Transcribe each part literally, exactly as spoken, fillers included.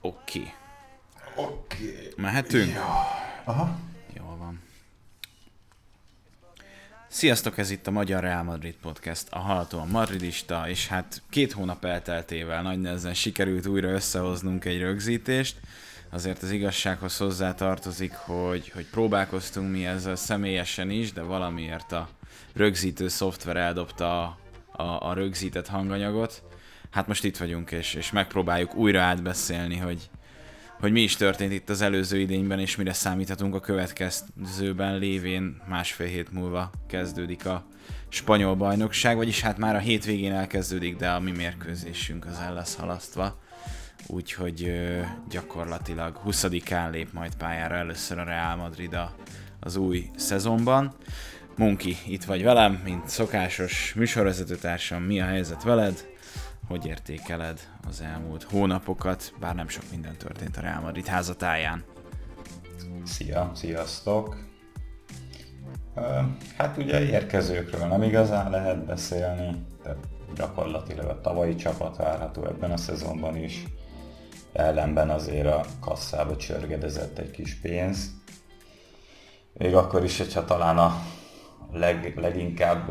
Oké. Okay. Oké. Okay. Mehetünk? Ja. Aha. Jól van. Sziasztok, ez itt a Magyar Real Madrid Podcast, a hallhatóan madridista, és hát két hónap elteltével nagy nehezen sikerült újra összehoznunk egy rögzítést. Azért az igazsághoz hozzátartozik, hogy, hogy próbálkoztunk mi ezzel személyesen is, de valamiért a rögzítő szoftver eldobta a, a, a rögzített hanganyagot. Hát most itt vagyunk, és, és megpróbáljuk újra átbeszélni, hogy, hogy mi is történt itt az előző idényben, és mire számíthatunk a következőben, lévén másfél hét múlva kezdődik a spanyol bajnokság, vagyis hát már a hétvégén elkezdődik, de a mi mérkőzésünk az el lesz halasztva. Úgyhogy ö, gyakorlatilag huszadikán lép majd pályára először a Real Madrid a, az új szezonban. Munki, itt vagy velem, mint szokásos műsorvezetőtársam, mi a helyzet veled? Hogy értékeled az elmúlt hónapokat, bár nem sok minden történt a Real Madrid házatáján? Szia, sziasztok! Hát ugye érkezőkről nem igazán lehet beszélni, de gyakorlatilag a tavalyi csapat várható ebben a szezonban is, ellenben azért a kasszába csörgedezett egy kis pénz. Még akkor is, hogyha talán a leg, leginkább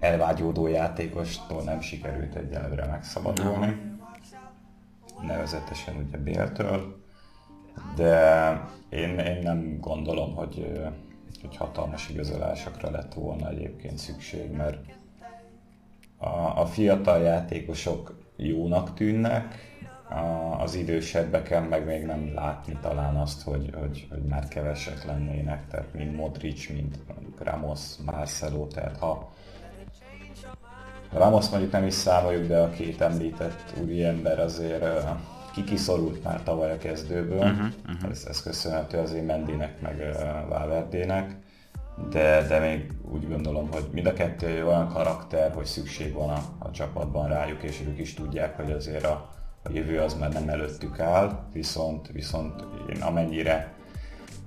elvágyódó játékostól nem sikerült egyelőre megszabadulni, nevezetesen ugye Béltől, de én, én nem gondolom, hogy, hogy hatalmas igazolásokra lett volna egyébként szükség, mert a, a fiatal játékosok jónak tűnnek, a, az idősebbeken meg még nem látni talán azt, hogy, hogy, hogy már kevesek lennének, tehát mind Modric, mind Ramos, Marcelo, tehát ha Ramos mondjuk nem is számoljuk, de a két említett úriember azért kikiszorult már tavaly a kezdőből. Uh-huh, uh-huh. Ez, ez köszönhető azért Mendynek meg Valverdének, de, de még úgy gondolom, hogy mind a kettő olyan karakter, hogy szükség van a, a csapatban rájuk, és ők is tudják, hogy azért a, a jövő az már nem előttük áll, viszont, viszont én amennyire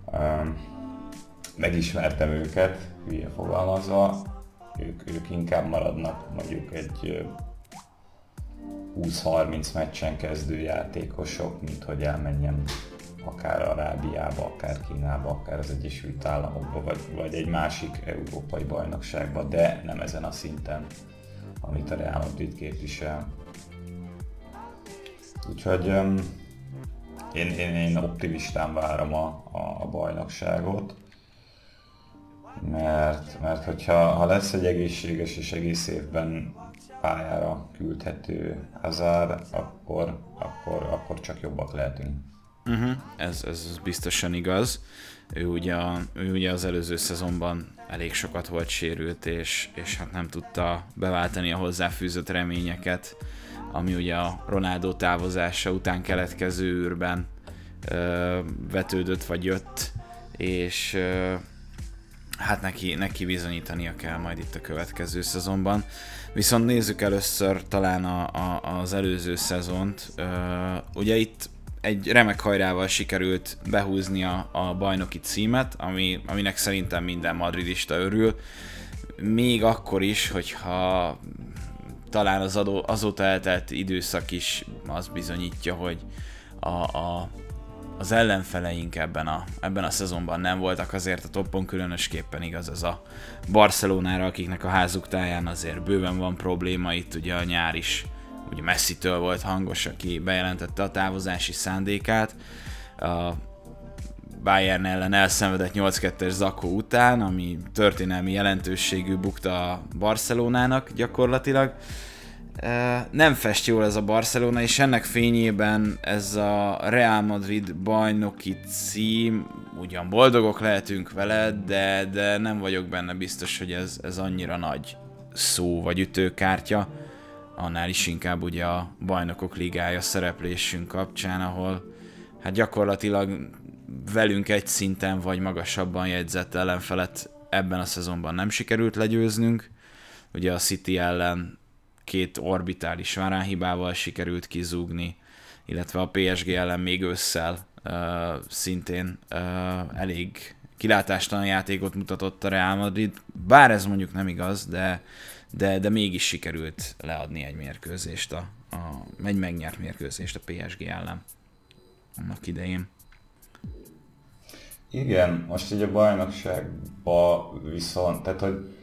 um, megismertem őket, hülyén fogalmazva, Ők, ők inkább maradnak mondjuk egy húsz-harminc meccsen kezdő játékosok, mint hogy elmenjen akár Arábiába, akár Kínába, akár az Egyesült Államokba, vagy, vagy egy másik európai bajnokságba, de nem ezen a szinten, amit a Real Madrid képvisel. Úgyhogy um, én, én, én optimistán várom a, a, a bajnokságot. Mert, mert hogyha ha lesz egy egészséges és egész évben pályára küldhető Hazard, akkor, akkor, akkor csak jobbak lehetünk. Uh-huh. Ez, ez biztosan igaz. Ő ugye, ő ugye az előző szezonban elég sokat volt sérült, és, és hát nem tudta beváltani a hozzáfűzött reményeket, ami ugye a Ronaldo távozása után keletkező űrben ö, vetődött vagy jött, és... Ö, hát neki, neki bizonyítania kell majd itt a következő szezonban. Viszont nézzük először talán a, a, az előző szezont. Ö, ugye itt egy remek hajrával sikerült behúzni a, a bajnoki címet, ami, aminek szerintem minden madridista örül. Még akkor is, hogyha talán az adó, azóta eltelt időszak is azt bizonyítja, hogy a... a az ellenfeleink ebben a, ebben a szezonban nem voltak azért a toppon, különösképpen igaz ez a Barcelonára, akiknek a házuk táján azért bőven van probléma. Itt ugye a nyár is, ugye Messitől volt hangos, aki bejelentette a távozási szándékát. A Bayern ellen elszenvedett nyolc kettes zakó után, ami történelmi jelentőségű bukta a Barcelonának gyakorlatilag. Nem fest jól ez a Barcelona, és ennek fényében ez a Real Madrid bajnoki cím, ugyan boldogok lehetünk vele, de, de nem vagyok benne biztos, hogy ez, ez annyira nagy szó vagy ütőkártya, annál is inkább ugye a Bajnokok Ligája szereplésünk kapcsán, ahol hát gyakorlatilag velünk egy szinten vagy magasabban jegyzett ellenfelet ebben a szezonban nem sikerült legyőznünk, ugye a City ellen két orbitális Varane hibával sikerült kizúgni, illetve a pé es gé ellen még ősszel uh, szintén uh, elég kilátástalan játékot mutatott a Real Madrid, bár ez mondjuk nem igaz, de, de, de mégis sikerült leadni egy mérkőzést, a, a, egy megnyert mérkőzést a pé es gé ellen annak idején. Igen, most így a bajnokságba viszont, tehát hogy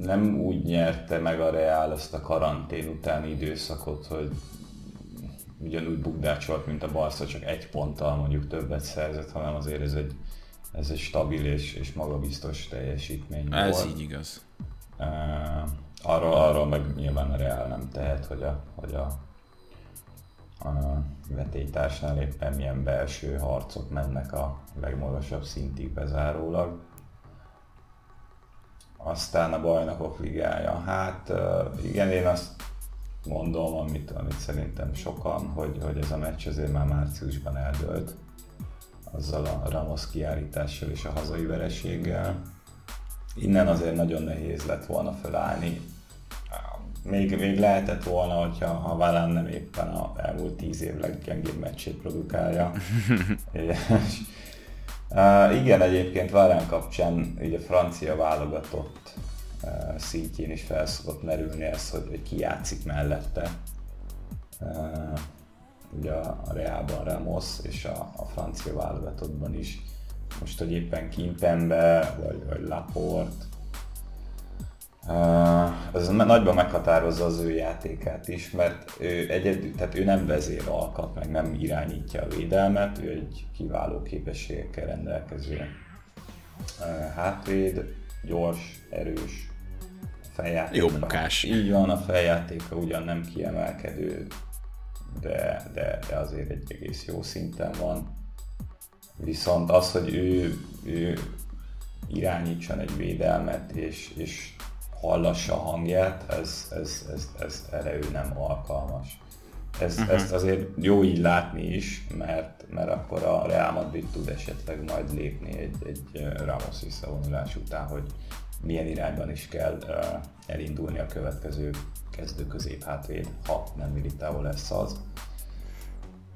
nem úgy nyerte meg a Real ezt a karantén utáni időszakot, hogy ugyanúgy bukdácsolt, mint a Barca, csak egy ponttal mondjuk többet szerzett, hanem azért ez egy, ez egy stabil és, és magabiztos teljesítmény ez volt. Ez így igaz. Arról, arról meg nyilván a Real nem tehet, hogy a, hogy a, a vetélytársnál éppen milyen belső harcok mennek a legmagasabb szintig bezárólag. Aztán a Bajnokok Ligája. Hát igen, én azt mondom, amit, amit szerintem sokan, hogy, hogy ez a meccs azért már márciusban eldőlt. Azzal a Ramos kiállítással és a hazai vereséggel. Innen azért nagyon nehéz lett volna felállni. Még, még lehetett volna, hogyha ha Varane nem éppen a elmúlt tíz év leggyengébb meccsét produkálja. és, Uh, igen, egyébként Varane kapcsán így a francia válogatott uh, szintjén is felszokott merülni ez, hogy, hogy ki játszik mellette. Uh, ugye a Reálban Ramos és a, a francia válogatottban is. Most, hogy éppen Kimpembe vagy, vagy Laporte. Uh, ez nagyban meghatározza az ő játékát is, mert ő egyedül, tehát ő nem vezéralkat, meg nem irányítja a védelmet, ő egy kiváló képességekkel rendelkező uh, hátvéd, gyors, erős, feljátéka. Jó munkás. Így van, a feljátéka ugyan nem kiemelkedő, de, de, de azért egy egész jó szinten van. Viszont az, hogy ő, ő irányítson egy védelmet és, és hallassa a hangját, ez, ez, ez, ez, erre ő nem alkalmas. Ez, uh-huh. Ezt azért jó így látni is, mert, mert akkor a Real Madrid tud esetleg majd lépni egy, egy Ramos visszavonulás után, hogy milyen irányban is kell uh, elindulni a következő kezdő középhátvéd, ha nem Militão lesz az.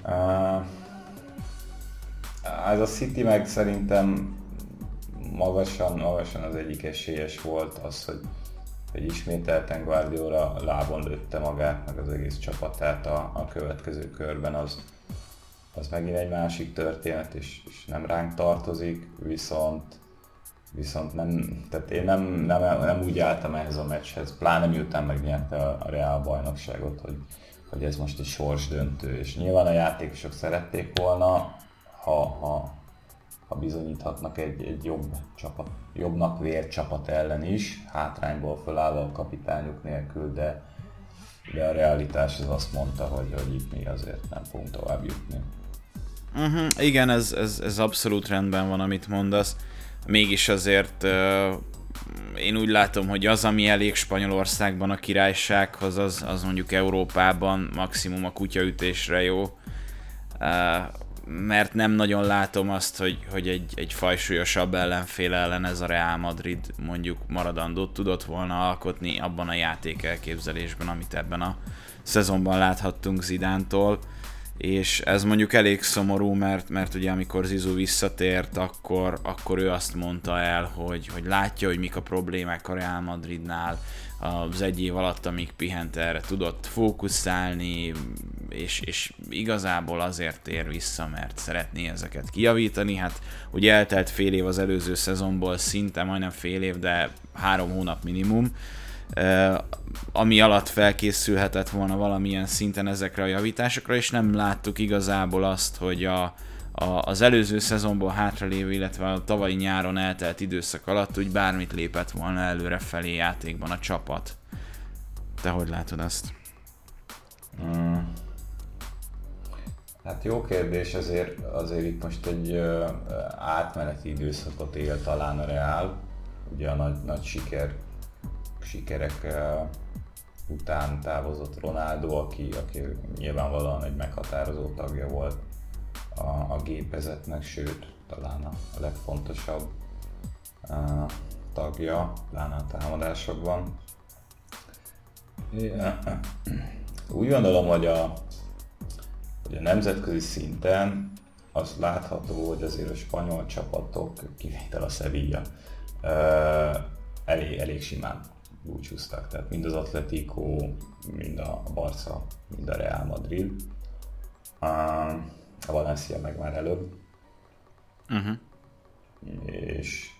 Uh, ez a City meg szerintem magasan, magasan az egyik esélyes volt az, hogy hogy ismételten Guardiola lábon lőtte magát, meg az egész csapatát a, a következő körben, az, az megint egy másik történet, és, és nem ránk tartozik, viszont, viszont nem, tehát én nem, nem, nem úgy álltam ehhez a meccshez, pláne miután megnyerte a, a Real bajnokságot, hogy, hogy ez most egy sorsdöntő, és nyilván a játékosok szerették volna, ha, ha, ha bizonyíthatnak egy, egy jobb csapat, jobbnak vért csapat ellen is, hátrányból fölállva a kapitányuk nélkül, de, de a realitás az azt mondta, hogy, hogy itt mi azért nem fogunk tovább jutni. Uh-huh. Igen, ez, ez, ez abszolút rendben van, amit mondasz. Mégis azért uh, én úgy látom, hogy az, ami elég Spanyolországban a királysághoz, az, az mondjuk Európában maximum a kutyaütésre jó. Uh, mert nem nagyon látom azt, hogy, hogy egy, egy fajsúlyosabb ellenfél ellen ez a Real Madrid mondjuk maradandót tudott volna alkotni abban a játék elképzelésben, amit ebben a szezonban láthattunk Zidántól, és ez mondjuk elég szomorú, mert, mert ugye amikor Zizou visszatért, akkor, akkor ő azt mondta el, hogy, hogy látja, hogy mik a problémák a Real Madridnál, az egy év alatt, amíg pihent, erre tudott fókuszálni, és, és igazából azért tér vissza, mert szeretné ezeket kijavítani. Hát ugye eltelt fél év az előző szezonból, szinte majdnem fél év, de három hónap minimum, ami alatt felkészülhetett volna valamilyen szinten ezekre a javításokra, és nem láttuk igazából azt, hogy a, a, az előző szezonból hátralévő, illetve a tavalyi nyáron eltelt időszak alatt úgy bármit lépett volna előre felé játékban a csapat. Te hogy látod azt? Hmm. Hát jó kérdés, azért, azért itt most egy ö, átmeneti időszakot él talán a Real, ugye a nagy, nagy siker, sikerek ö, után távozott Ronaldo, aki, aki nyilvánvalóan egy meghatározó tagja volt a, a gépezetnek, sőt talán a legfontosabb ö, tagja, pláne a támadásokban. Yeah. Úgy gondolom, hogy a, hogy a nemzetközi szinten a az látható, hogy azért a spanyol csapatok, kivétel a Sevilla, elég, elég simán búcsúztak. Tehát mind az Atletico, mind a Barca, mind a Real Madrid. A Valencia meg már előbb. Uh-huh. És,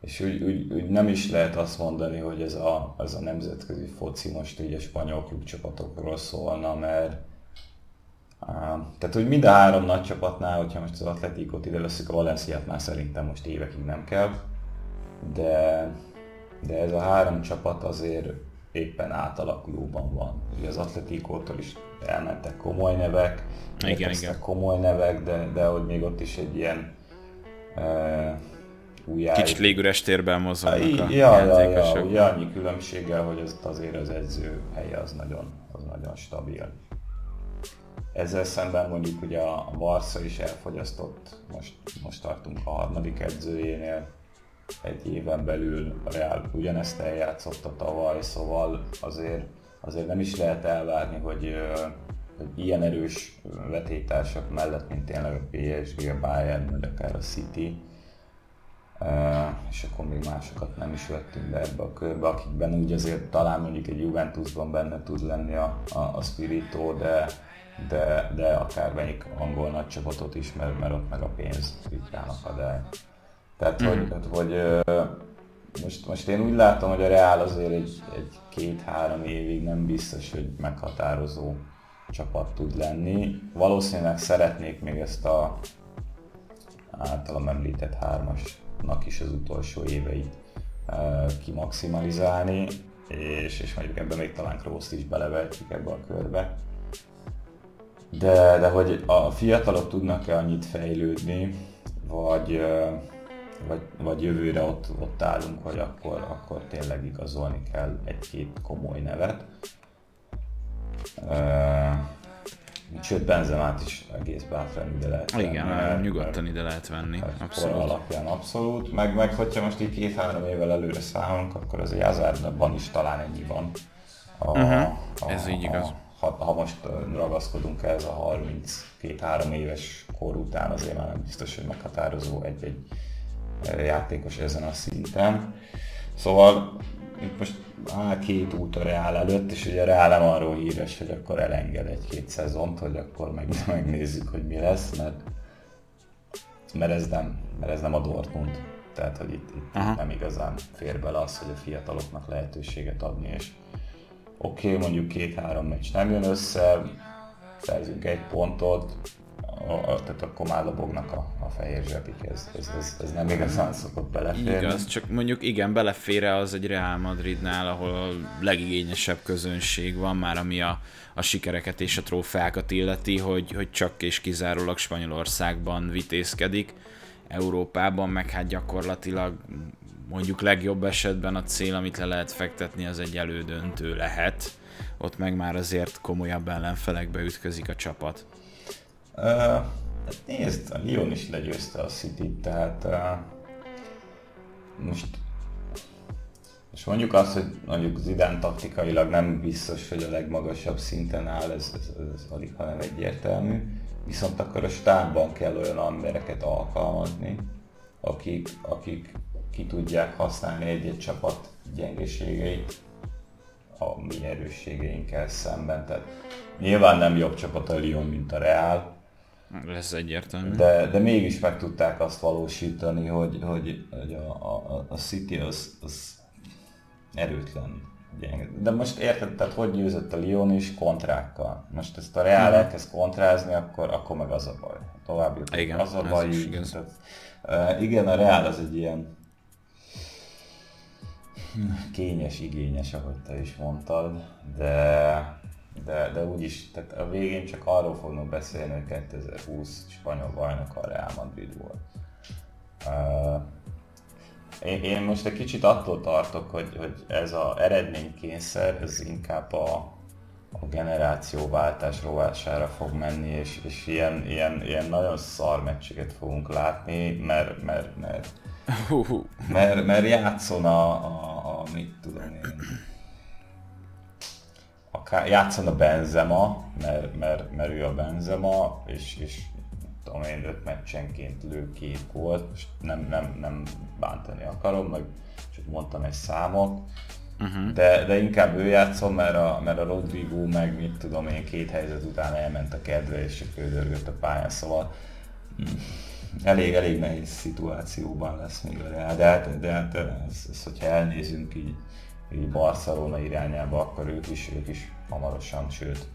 és úgy, úgy, úgy nem is lehet azt mondani, hogy ez a, ez a nemzetközi foci most így a spanyol klubcsapatokról szólna, mert uh, tehát, hogy mind a három nagy csapatnál, hogyha most az Atleticót ide veszük, a Valenciát már szerintem most évekig nem kell, de, de ez a három csapat azért éppen átalakulóban van. Ugye az Atleticótól is elmentek komoly nevek, igen, igen. komoly nevek, de, de hogy még ott is egy ilyen Uh, újjá... kicsit légüres térben mozognak a ja, játékosok. Ja, ja, ugye annyi különbséggel, hogy az, azért az edző helye az nagyon, az nagyon stabil. Ezzel szemben mondjuk ugye a Barca is elfogyasztott, most, most tartunk a harmadik edzőjénél, egy éven belül a Real ugyanezt eljátszotta tavaly, szóval azért, azért nem is lehet elvárni, hogy, hogy ilyen erős vetélytársak mellett, mint tényleg a pé es gé, a Bayern, vagy akár a City, és akkor még másokat nem is vettünk be ebbe a körbe, akikben úgy azért talán mondjuk egy Juventusban benne tud lenni a, a, a Spirito, de, de, de akár melyik angol nagy csapatot is, mert, mert ott meg a pénz ritkán akad el. Tehát, mm. hogy, hogy most, most én úgy látom, hogy a Real azért egy, egy két-három évig nem biztos, hogy meghatározó csapat tud lenni. Valószínűleg szeretnék még ezt a általam említett hármasnak is az utolsó éveit uh, kimaximalizálni, és, és mondjuk ebben még talán Krooszt is belevetjük ebbe a körbe. De, de hogy a fiatalok tudnak-e annyit fejlődni, vagy, uh, vagy, vagy jövőre ott, ott állunk, hogy akkor, akkor tényleg igazolni kell egy-két komoly nevet. Uh, Sőt, Benzemát is egész bátran ide lehet venni. Igen, mert, nyugodtan mert, ide lehet venni. Abszolút. Alapján abszolút. Meg, meg hogyha most így két-három évvel előre számolunk, akkor az Hazardban is talán ennyi van. A, uh-huh. a, ez így igaz. A, ha, ha most ragaszkodunk ehhez a harminc-két-három éves kor után, azért már nem biztos, hogy meghatározó egy-egy játékos ezen a szinten. Szóval itt most á, két út a Reál előtt, és ugye a Reál nem arról híres, hogy akkor elenged egy-két szezont, hogy akkor meg, megnézzük, hogy mi lesz, mert, mert, ez, nem, mert ez nem a Dortmund. Tehát, hogy itt, itt, itt nem igazán fér bele az, hogy a fiataloknak lehetőséget adni, és oké, okay, mondjuk két-három meccs nem jön össze, szerzünk egy pontot, tehát akkor már lobognak a, a fehér zsebik, ez, ez, ez, ez nem igazán szokott beleférni. Igaz, csak mondjuk igen, belefére az egy Real Madridnál, ahol a legigényesebb közönség van már, ami a, a sikereket és a trófeákat illeti, hogy, hogy csak és kizárólag Spanyolországban vitézkedik, Európában meg hát gyakorlatilag mondjuk legjobb esetben a cél, amit le lehet fektetni, az egy elődöntő lehet, ott meg már azért komolyabb ellenfelekbe ütközik a csapat. Uh, nézd, a Lyon is legyőzte a Cityt, tehát uh, most, most mondjuk azt, hogy mondjuk Zidane taktikailag nem biztos, hogy a legmagasabb szinten áll, ez, ez, ez alig, ha nem egyértelmű, viszont akkor a stábban kell olyan embereket alkalmazni, akik, akik ki tudják használni egy-egy csapat gyengeségeit a mi erősségeinkkel szemben. Tehát nyilván nem jobb csapat a Lyon, mint a Real. Ez egyértelmű. De, de mégis meg tudták azt valósítani, hogy, hogy, hogy a, a, a City az, az erőtlen. De most érted, tehát hogy győzött a Lyon is? Kontrákkal. Most ezt a Real elkezd kontrázni, akkor, akkor meg az a baj. Tovább jutott, igen, az a baj. Igen. Tehát, igen, a Real az egy ilyen kényes, igényes, ahogy te is mondtad, de... De, de úgyis, tehát a végén csak arról fognak beszélni, hogy kétezer-húsz spanyol bajnok a Real Madrid volt. Uh, én, én most egy kicsit attól tartok, hogy, hogy ez az eredménykényszer, ez inkább a, a generációváltás rovására fog menni, és, és ilyen, ilyen, ilyen nagyon szar meccseket fogunk látni, mert, mert, mert, mert, mert játszon a, a, a mit tudom én. Játszon a Benzema, mert, mert, mert ő a Benzema, és, és tudom én, öt meccsenként lő két gólt, most nem, nem, nem bántani akarom, meg csak mondtam egy számot, uh-huh. de, de inkább ő játszom, mert a, mert a Rodrigo meg mit tudom én, két helyzet után elment a kedve és csak ő dörgött a pályán, szóval elég, elég nehéz szituációban lesz még a Real, de hát, de hát ez, ez, hogyha elnézünk így, így Barcelona irányába, akkor ők is, ők is hamarosan, sőt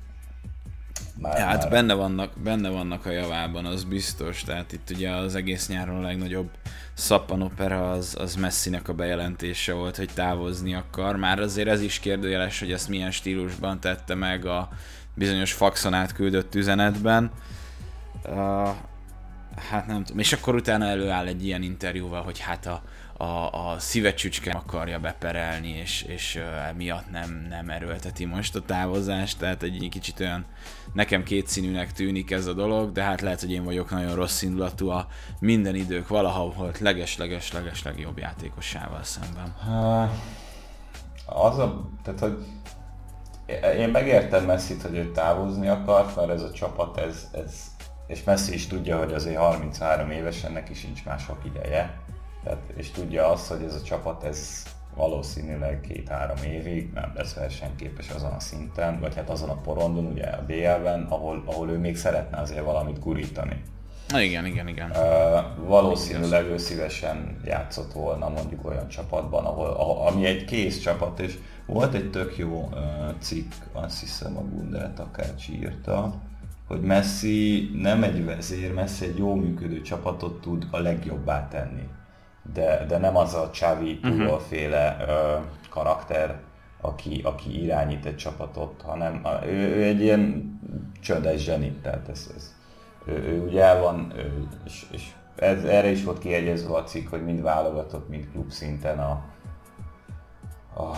Már, ja, hát már... benne, vannak, benne vannak a javában, az biztos, tehát itt ugye az egész nyáron a legnagyobb szappanopera az, az Messinek a bejelentése volt, hogy távozni akar, már azért ez is kérdőjeles, hogy ezt milyen stílusban tette meg a bizonyos faxon átküldött üzenetben, uh, hát nem tudom, és akkor utána előáll egy ilyen interjúval, hogy hát a a, a szívecsücske akarja beperelni, és, és uh, miatt nem, nem erőlteti most a távozást, tehát egy kicsit olyan nekem kétszínűnek tűnik ez a dolog, de hát lehet, hogy én vagyok nagyon rossz indulatú a minden idők valaha volt leges-leges-leges legjobb játékosával szemben. Ha, az a, tehát, hogy én megértem Messit, hogy ő távozni akart, mert ez a csapat, ez, ez és Messi is tudja, hogy azért harminchárom évesen neki sincs más ideje. Tehát, és tudja azt, hogy ez a csapat ez valószínűleg két-három évig nem lesz versenyképes azon a szinten, vagy hát azon a porondon, ugye a bé el-ben, ahol, ahol ő még szeretne azért valamit gurítani. Igen, igen, igen. Uh, valószínűleg igen. Ő szívesen játszott volna mondjuk olyan csapatban, ahol, ahol, ami egy kész csapat, és volt egy tök jó uh, cikk, azt hiszem a Gundel Takács írta, hogy Messi nem egy vezér, Messi egy jó működő csapatot tud a legjobbá tenni. De, de nem az a Xavi Puyol féle uh, karakter, aki, aki irányít egy csapatot, hanem a, ő, ő egy ilyen csödes zseni, tehát ez, ez, ő, ő ugye el van, ő, és, és ez, erre is volt kiegyezve a cikk, hogy mind válogatott, mind klub szinten a, a...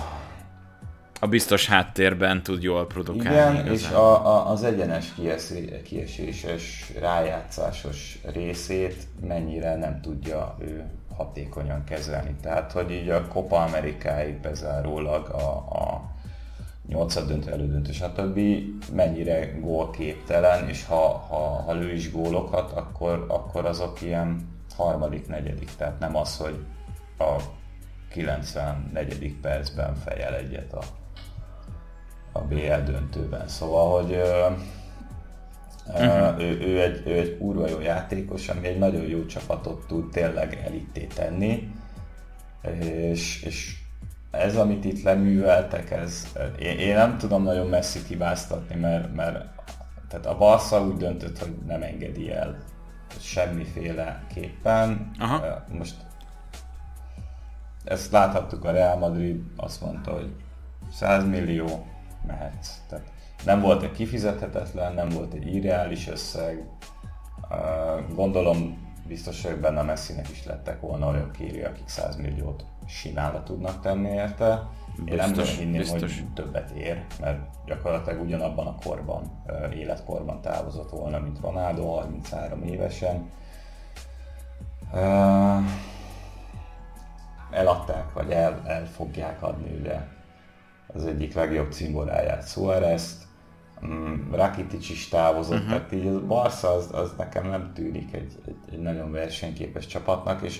a biztos háttérben tud jól produkálni. Igen, és a, a, az egyenes kieséses, rájátszásos részét mennyire nem tudja ő hatékonyan kezelni. Tehát, hogy így a Copa Amerikáig bezárólag a, a nyolcaddöntő, elődöntő stb. Mennyire gólképtelen, és ha, ha, ha lő is gólokat, akkor, akkor azok ilyen harmadik, negyedik. Tehát nem az, hogy a kilencvennegyedik percben fejel egyet a, a bé el döntőben. Szóval, hogy ö, Uh-huh. Ő, ő, egy, ő egy kurva jó játékos, ami egy nagyon jó csapatot tud tényleg elitté tenni, és, és ez, amit itt leműveltek, ez, én, én nem tudom nagyon Messit hibáztatni, mert, mert tehát a Barca úgy döntött, hogy nem engedi el semmiféleképpen. Uh-huh. Most ezt láthattuk, a Real Madrid azt mondta, hogy száz millió mehetsz. Tehát nem volt egy kifizethetetlen, nem volt egy irreális összeg. Gondolom biztos, hogy benne Messinek is lettek volna olyan kéri, akik száz milliót simán tudnak tenni érte. Én biztos, nem hinném, biztos. Hogy többet ér, mert gyakorlatilag ugyanabban a korban, életkorban távozott volna, mint Ronaldo, harminchárom évesen. Eladták, vagy el, el fogják adni ugye az egyik legjobb cimboráját, Suárez-t. Rakitic is távozott, uh-huh. tehát így a Barca az, az nekem nem tűnik egy, egy, egy nagyon versenyképes csapatnak, és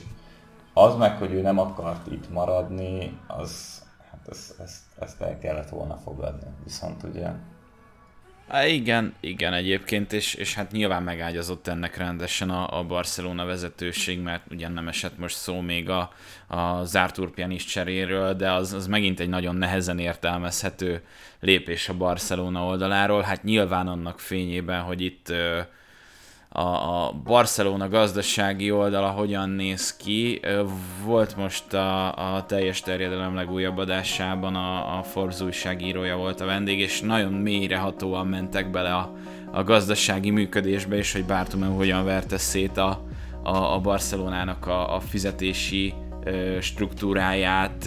az meg, hogy ő nem akart itt maradni, az, hát ezt, ezt, ezt el kellett volna fogadni, viszont ugye... Há, igen, igen egyébként, és, és hát nyilván megágyazott ennek rendesen a, a Barcelona vezetőség, mert ugyan nem esett most szó még a, a Zártúrpian is cseréről, de az, az megint egy nagyon nehezen értelmezhető lépés a Barcelona oldaláról. Hát nyilván annak fényében, hogy itt ö, a, a Barcelona gazdasági oldala hogyan néz ki. Volt most a, a teljes terjedelem legújabb adásában a, a Forbes újságírója volt a vendég, és nagyon mélyrehatóan mentek bele a, a gazdasági működésbe, és hogy Bartomeu hogyan verte szét a, a, a Barcelonának a, a fizetési struktúráját,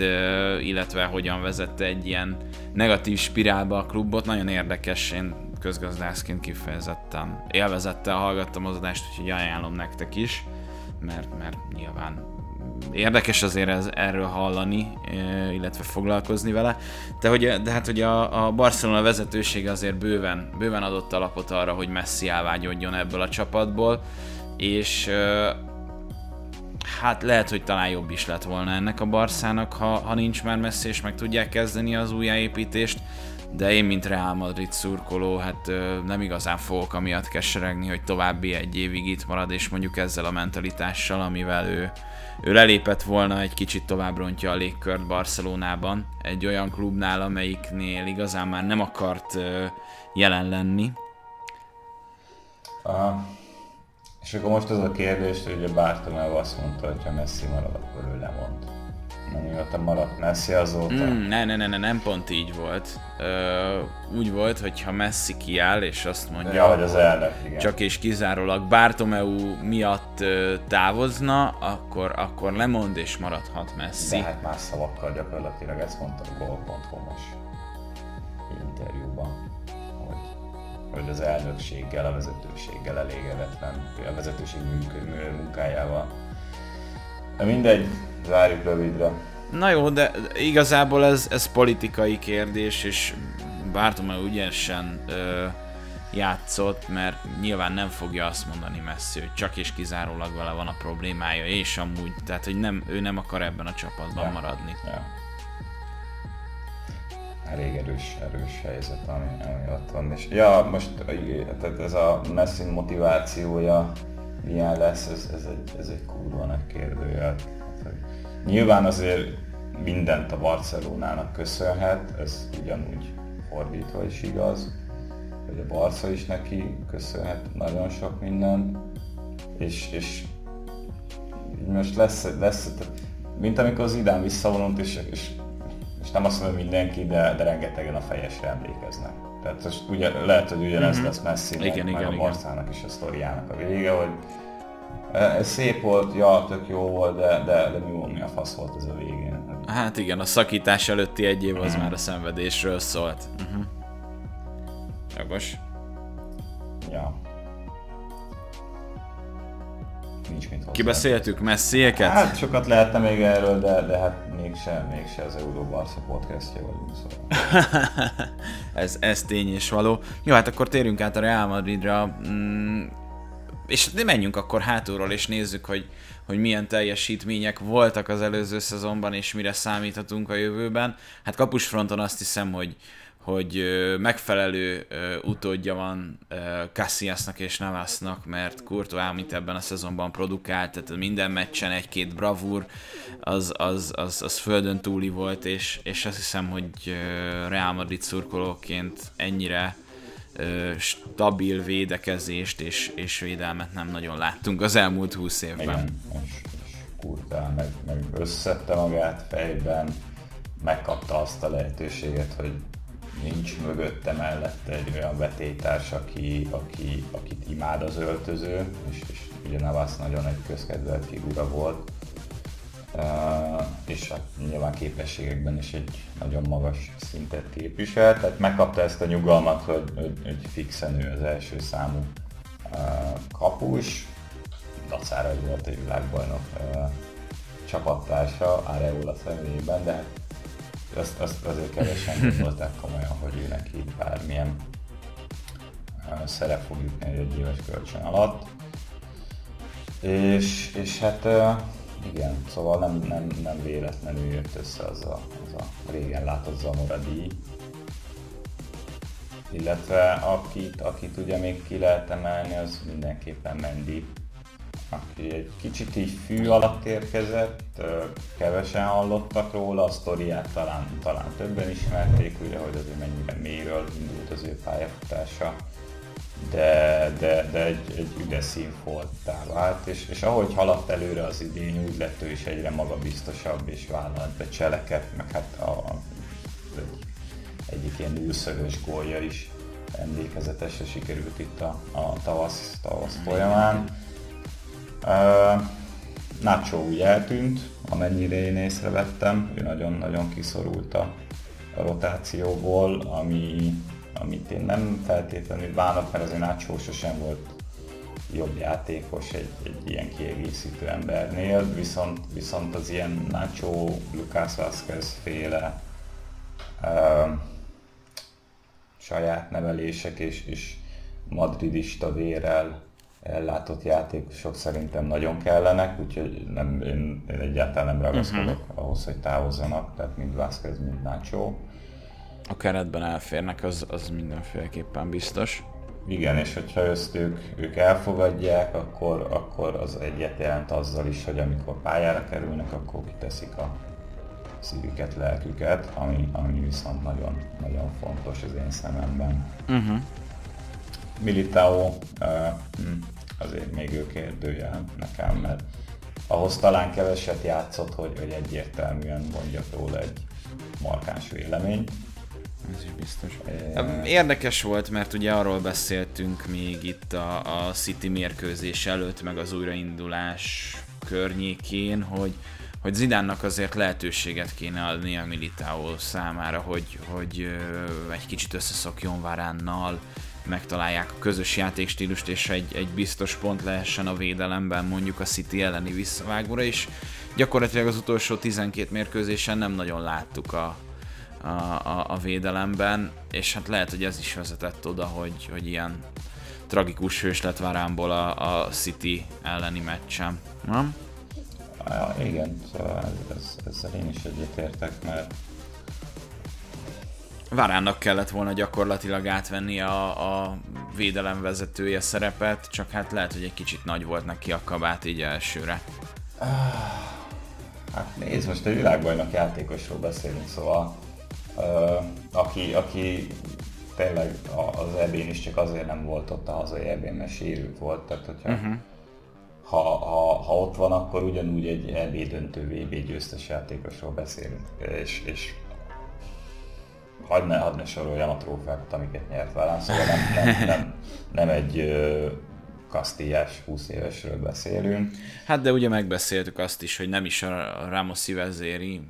illetve hogyan vezette egy ilyen negatív spirálba a klubot. Nagyon érdekes, én közgazdászként kifejezetten élvezettel hallgattam az adást, úgyhogy ajánlom nektek is, mert, mert nyilván érdekes azért ez, erről hallani, illetve foglalkozni vele, de, hogy, de hát hogy a, a Barcelona vezetősége azért bőven, bőven adott alapot arra, hogy Messi elvágyódjon ebből a csapatból, és hát lehet, hogy talán jobb is lett volna ennek a Barszának, ha, ha nincs már Messi, és meg tudják kezdeni az újjáépítést, de én, mint Real Madrid szurkoló, hát nem igazán fogok amiatt keseregni, hogy további egy évig itt marad, és mondjuk ezzel a mentalitással, amivel ő, ő lelépett volna, egy kicsit tovább rontja a légkört Barcelonában, egy olyan klubnál, amelyiknél igazán már nem akart jelen lenni. Aha. És akkor most az a kérdés, hogy a Bartomeu azt mondta, hogy ha Messi marad, akkor ő lemond. Mióta maradt Messi azóta? Mm, ne, ne, ne, ne, nem pont így volt. Ö, úgy volt, hogy ha Messi kiáll és azt mondja, ja, hogy az elnök, igen, csak és kizárólag Bartomeu miatt távozna, akkor, akkor lemond és maradhat Messi. De hát más szavakkal gyakorlatilag ezt mondta a gól pont hu-os interjúban, hogy hogy az elnökséggel, a vezetőséggel elégedetlen, a vezetőség működő munkájával. De mindegy, várjuk rövidre. Na jó, de igazából ez, ez politikai kérdés, és Bartomeu ügyesen ö, játszott, mert nyilván nem fogja azt mondani Messi, hogy csak és kizárólag vele van a problémája, és amúgy, tehát hogy nem, ő nem akar ebben a csapatban ja. maradni. Ja. Elég erős, erős helyzet, ami, ami ott van. És, ja, most tehát ez a Messi motivációja milyen lesz, ez, ez, egy, ez egy kurva nagy kérdőjel. Nyilván azért mindent a Barcelonának köszönhet, ez ugyanúgy fordítva is igaz, hogy a Barca is neki köszönhet nagyon sok minden, és, és most lesz, lesz mint amikor az Zidane visszavonult, és, és és nem azt mondom mindenki, de, de rengetegen a fejesre emlékeznek. Tehát most ugye, lehet, hogy ugyanez mm-hmm. lesz Messinek, igen, meg igen, a Barszának és a sztoriának a vége, hogy ez szép volt, ja, tök jó volt, de, de, de mi volt, mi a fasz volt ez a végén. Hát igen, a szakítás előtti egy év az mm-hmm. már a szenvedésről szólt. Mm-hmm. Jogos. Ja. Kibeszéltük Messiéket? Hát sokat lehetne még erről, de, de hát mégse, mégse az Euróbarca podcastja vagyunk, szóval. ez, ez tény és való. Jó, hát akkor térjünk át a Real Madridra, mm, és menjünk akkor hátulról, és nézzük, hogy, hogy milyen teljesítmények voltak az előző szezonban, és mire számíthatunk a jövőben. Hát kapusfronton azt hiszem, hogy hogy megfelelő utódja van Casillasnak és Navasnak, mert Courtois, amit ebben a szezonban produkált, tehát minden meccsen egy-két bravúr, az, az, az, az földön túli volt, és, és azt hiszem, hogy Real Madrid szurkolóként ennyire stabil védekezést és, és védelmet nem nagyon láttunk az elmúlt húsz évben. Igen, és, és Courtois meg, meg összette magát fejben, megkapta azt a lehetőséget, hogy nincs mögötte, mellette egy olyan vetélytárs, aki, aki, akit imád az öltöző, és, és ugye Navas nagyon egy közkedvelt figura volt, uh, és hát nyilván képességekben is egy nagyon magas szintet képviselt, tehát megkapta ezt a nyugalmat, hogy, hogy, hogy fixen ő az első számú uh, kapus, dacára volt egy világbajnok uh, csapattársa Areola személyében, de Azt, azt azért kevesen gondolták komolyan, hogy ő neki bármilyen uh, szerep fog jutni egy egyéves kölcsön alatt. És, és hát uh, igen, szóval nem, nem, nem véletlenül jött össze az a, az a régen látott Zamora díj. Illetve akit, akit ugye még ki lehet emelni, az mindenképpen Mendy, aki egy kicsit így fű alatt érkezett, kevesen hallottak róla, a sztoriát talán, talán többen ismerték, ugye, hogy azért mennyire mélyről indult az ő pályafutása, de, de, de egy, egy üde színfolttá vált, és, és ahogy haladt előre az idén, úgy lett ő is egyre magabiztosabb, és vállalt be cseleket, meg hát a, a, egy, egyik ilyen ülszörös gólja is emlékezetesre sikerült itt a, a tavasz, tavasz folyamán. Uh, Nacho úgy eltűnt, amennyire én észrevettem, ő nagyon-nagyon kiszorult a rotációból, ami, amit én nem feltétlenül bánok, mert azért Nacho sosem volt jobb játékos egy, egy ilyen kiegészítő embernél, viszont, viszont az ilyen Nacho, Lucas Vázquez féle uh, saját nevelések és, és madridista vérrel ellátott játékosok szerintem nagyon kellenek, úgyhogy nem, én, én egyáltalán nem ragaszkodok uh-huh. ahhoz, hogy távozzanak, tehát mind Vázquez, mind Nacho. A keretben elférnek, az, az mindenféleképpen biztos. Igen, és hogyha ezt ők, ők elfogadják, akkor, akkor az egyet jelent azzal is, hogy amikor pályára kerülnek, akkor kiteszik a szívüket, lelküket, ami, ami viszont nagyon, nagyon fontos az én szememben. Uh-huh. Militão azért még ő kérdőjel nekem, mert ahhoz talán keveset játszott, hogy, hogy egyértelműen mondjak róla egy markáns vélemény. Ez is biztos. Érdekes volt, mert ugye arról beszéltünk még itt a, a City mérkőzés előtt, meg az újraindulás környékén, hogy, hogy Zidánnak azért lehetőséget kéne adni a Militão számára, hogy, hogy egy kicsit összeszokjon Varánnal, megtalálják a közös játékstílust, és egy, egy biztos pont lehessen a védelemben mondjuk a City elleni visszavágóra, és gyakorlatilag az utolsó tizenkét mérkőzésen nem nagyon láttuk a A, a, a védelemben, és hát lehet, hogy ez is vezetett oda, hogy, hogy ilyen tragikus hős lett Varánból a, a City elleni meccsen, nem? Ja, igen, ez, ezzel én is egyetértek, mert Varánnak kellett volna gyakorlatilag átvenni a, a védelem vezetője szerepet, csak hát lehet, hogy egy kicsit nagy volt neki a kabát így elsőre. Hát nézd, most egy világbajnok játékosról beszélünk, szóval Uh, aki, aki tényleg az é bén is csak azért nem volt ott a hazai é bén, mert sérült volt, tehát hogyha uh-huh. ha, ha, ha ott van, akkor ugyanúgy egy é bé döntő, vé bé győztes játékosról beszélünk, és, és hagyd ne, hadd ne soroljam a trófákat, amiket nyert velem, szóval nem, nem, nem, nem egy uh, kasztílyás húsz évesről beszélünk. Hát de ugye megbeszéltük azt is, hogy nem is a Ramos vezéri,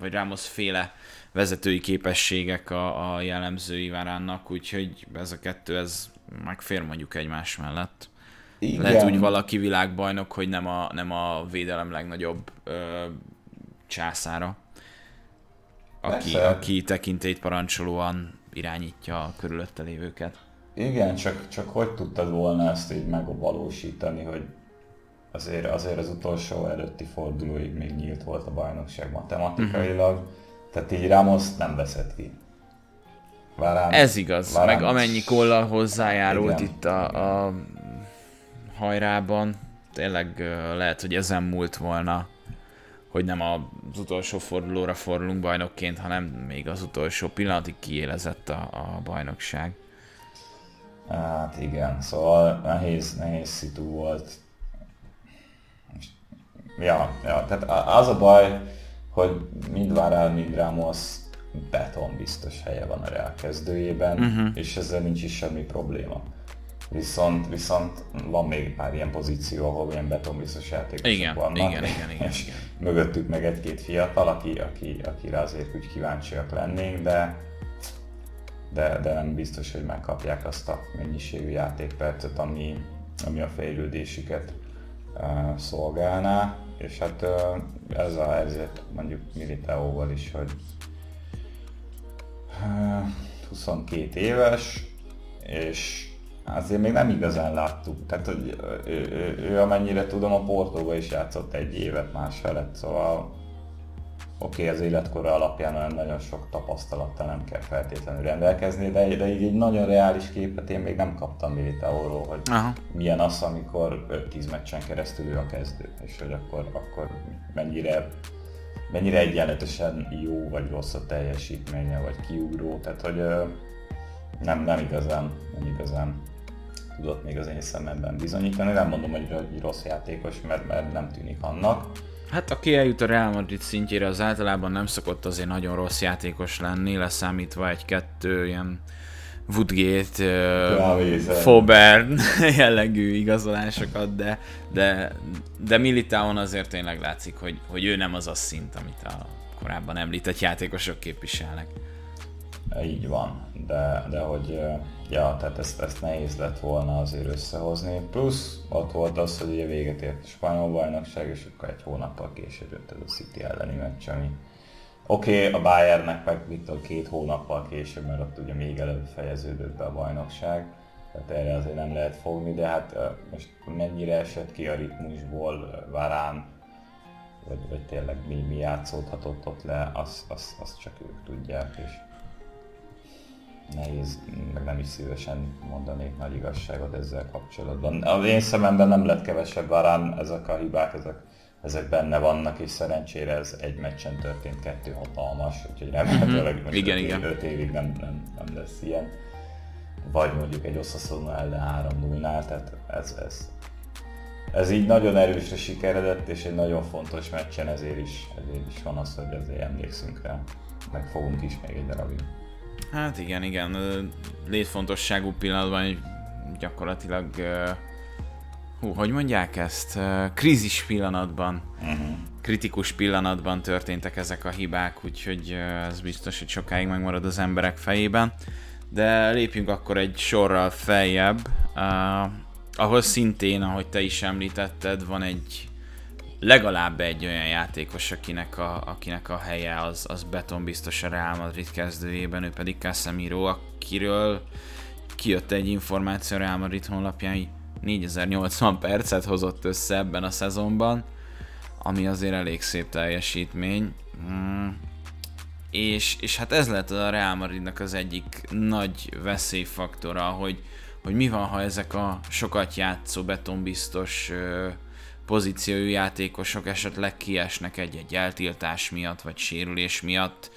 vagy Ramos féle vezetői képességek a, a jellemzői Varánnak, úgyhogy ez a kettő, ez megfér mondjuk egymás mellett. Igen. Lehet úgy valaki világbajnok, hogy nem a, nem a védelem legnagyobb ö, császára, aki, aki tekintélyt parancsolóan irányítja a körülötte lévőket. Igen, csak, csak hogy tudtad volna ezt így megvalósítani, hogy azért, azért az utolsó előtti fordulóig még nyílt volt a bajnokság matematikailag, uh-huh. tehát így Ramos nem veszett ki. Varane, ez igaz, Varane, meg amennyi kollal hozzájárult igen, itt a, a hajrában, tényleg lehet, hogy ezen múlt volna, hogy nem az utolsó fordulóra fordulunk bajnokként, hanem még az utolsó pillanatig kiélezett a, a bajnokság. Hát igen, szóval nehéz, nehéz szitu volt. Ja, ja, tehát az a baj, hogy mind Varane, mind Ramos beton biztos helye van a Real kezdőjében, uh-huh. és ezzel nincs is semmi probléma. Viszont, viszont van még pár ilyen pozíció, ahol ilyen beton biztos játékosok igen, vannak. Igen, igen, igen, és igen. Mögöttük meg egy-két fiatal, aki, aki, akire azért úgy kíváncsiak lennénk, de... De, de nem biztos, hogy megkapják azt a mennyiségű játékpercet, ami, ami a fejlődésüket uh, szolgálná. És hát uh, ez a helyzet mondjuk Militãóval is, hogy uh, huszonkét éves, és azért még nem igazán láttuk. Tehát hogy ő, ő, ő amennyire tudom, a Portóba is játszott egy évet más felett, szóval oké, okay, az életkora alapján olyan nagyon sok tapasztalattal nem kell feltétlenül rendelkezni, de, de így egy nagyon reális képet én még nem kaptam Militãóról, hogy aha. milyen az, amikor öt-tíz meccsen keresztül ő a kezdő, és hogy akkor, akkor mennyire, mennyire egyenletesen jó vagy rossz a teljesítménye, vagy kiugró, tehát hogy nem, nem, igazán, nem igazán tudott még az én szememben bizonyítani, nem mondom, hogy rossz játékos, mert, mert nem tűnik annak. Hát aki eljut a Real Madrid szintjére, az általában nem szokott azért nagyon rossz játékos lenni, leszámítva egy-kettő ilyen Woodgate, uh, Faubert jellegű igazolásokat, de, de, de Militãón azért tényleg látszik, hogy, hogy ő nem az a szint, amit a korábban említett játékosok képviselnek. Így van, de, de hogy ja, tehát ezt, ezt nehéz lett volna azért összehozni, plusz ott volt az, hogy ugye véget ért a spanyol bajnokság, és akkor egy hónappal később jött ez a City elleni meccs, ami oké, okay, a Bayernnek meg mit a két hónappal később, mert ott ugye még előbb fejeződött be a bajnokság, Tehát erre azért nem lehet fogni, de hát most mennyire esett ki a ritmusból Varane, vagy, vagy tényleg mi, mi játszódhatott ott le, azt az, az csak ők tudják, és nehéz, meg nem is szívesen mondanék nagy igazságot ezzel kapcsolatban. Az én szememben nem lett kevesebb Varane, ezek a hibák, ezek, ezek benne vannak, és szerencsére ez egy meccsen történt, kettő hatalmas, úgyhogy remélhetőleg most igen, öt, igen. öt évig nem, nem, nem lesz ilyen. Vagy mondjuk egy Osasuna ellen három nullnál, tehát ez, ez, ez így nagyon erősre sikeredett, és egy nagyon fontos meccsen, ezért is, ezért is van az, hogy azért emlékszünk rá, meg fogunk is még egy darabig. Hát igen, igen, létfontosságú pillanatban gyakorlatilag, hú, hogy mondják ezt, krízis pillanatban, uh-huh. kritikus pillanatban történtek ezek a hibák, úgyhogy ez biztos, hogy sokáig megmarad az emberek fejében. De lépjünk akkor egy sorral feljebb, uh, ahol szintén, ahogy te is említetted, van egy legalább egy olyan játékos, akinek a, akinek a helye az, az beton biztos a Real Madrid kezdőjében, ő pedig Casemiro, akiről kijött egy információ a Real Madrid honlapján, hogy négyezer-nyolcvan percet hozott össze ebben a szezonban, ami azért elég szép teljesítmény. Mm. És, és hát ez lett a Real Madridnak az egyik nagy veszélyfaktora, hogy, hogy mi van, ha ezek a sokat játszó, betonbiztos pozíciójú játékosok esetleg kiesnek egy-egy eltiltás miatt, vagy sérülés miatt,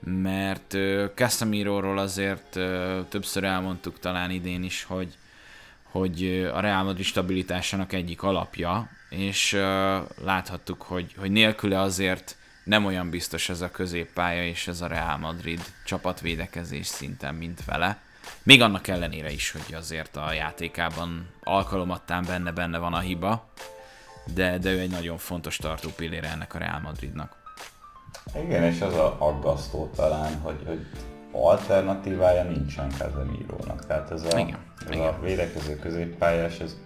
mert Casemiróról azért többször elmondtuk talán idén is, hogy, hogy a Real Madrid stabilitásának egyik alapja, és láthattuk, hogy, hogy nélküle azért nem olyan biztos ez a középpálya és ez a Real Madrid csapatvédekezés szinten, mint vele. Még annak ellenére is, hogy azért a játékában alkalomattán benne-benne van a hiba, de, de ő egy nagyon fontos tartópillére ennek a Real Madridnak. Igen, és az a aggasztó talán, hogy, hogy alternatívája nincsen Casemirónak. Tehát ez a, igen, ez igen. a védekező középpályás, ez...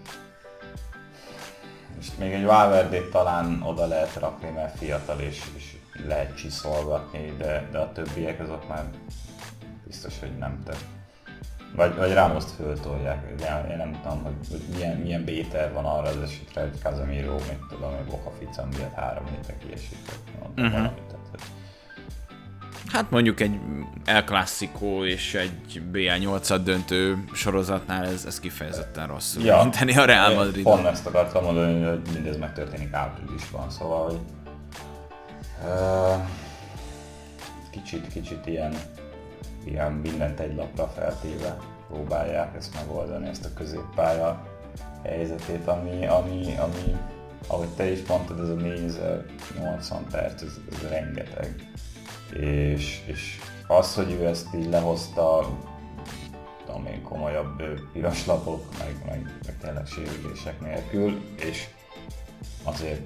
És még egy Valverdét talán oda lehet rakni, mert fiatal és, és lehet csiszolgatni, de, de a többiek azok már biztos, hogy nem tett. Vagy, vagy Ramoszt föltolják. Én nem tudom, hogy, hogy milyen, milyen béter van arra az esetre, hogy Casemiro, mit tudom, hogy Bokaficam miatt három évek ilyesik. Uh-huh. Hát mondjuk egy El Clásico és egy bé el nyolcat döntő sorozatnál ez, ez kifejezetten rosszul ja, dönteni a Real Madrid. Pont ezt akartam mondani, hogy mindez megtörténik áprilisban, szóval hogy uh, kicsit, kicsit ilyen, ilyen mindent egy lapra feltéve próbálják ezt megoldani, ezt a középpálya helyzetét, ami, ami, ami ahogy te is mondtad, ez a négyezer-nyolcvan perc, ez, ez rengeteg. És, és az, hogy ő ezt így lehozta, tudom én, komolyabb piros lapok, meg, meg, meg tényleg sérülések nélkül, és azért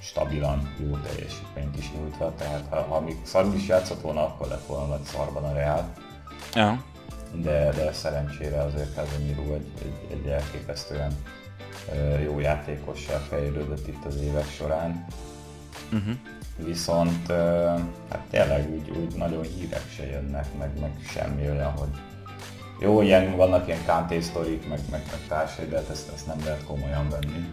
stabilan jó teljesítményt is nyújtva, tehát ha, ha még szarul is játszott volna, akkor lett volna nagy szarban a Real. Ja. De, de szerencsére azért Casemiro egy, egy, egy elképesztően jó játékossá fejlődött itt az évek során. Uh-huh. Viszont hát tényleg úgy, úgy nagyon hírek se jönnek, meg, meg semmi olyan, hogy jó, ilyen, vannak ilyen kántésztorik, meg, meg, meg társai, de ezt, ezt nem lehet komolyan venni.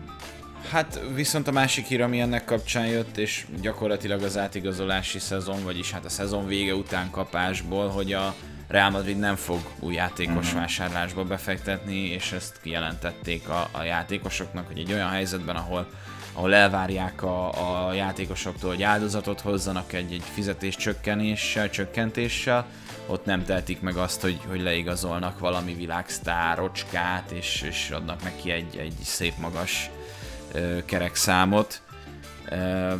Hát viszont a másik hír, ami ennek kapcsán jött, és gyakorlatilag az átigazolási szezon, vagyis hát a szezon vége után kapásból, hogy a Real Madrid nem fog új játékos uh-huh. vásárlásba befektetni, és ezt kijelentették a, a játékosoknak, hogy egy olyan helyzetben, ahol ahol elvárják a, a játékosoktól, hogy áldozatot hozzanak egy-egy fizetéscsökkenéssel, csökkentéssel, ott nem tehetik meg azt, hogy, hogy leigazolnak valami világsztárocskát, és, és adnak neki egy, egy szép magas ö, kerekszámot. Ö,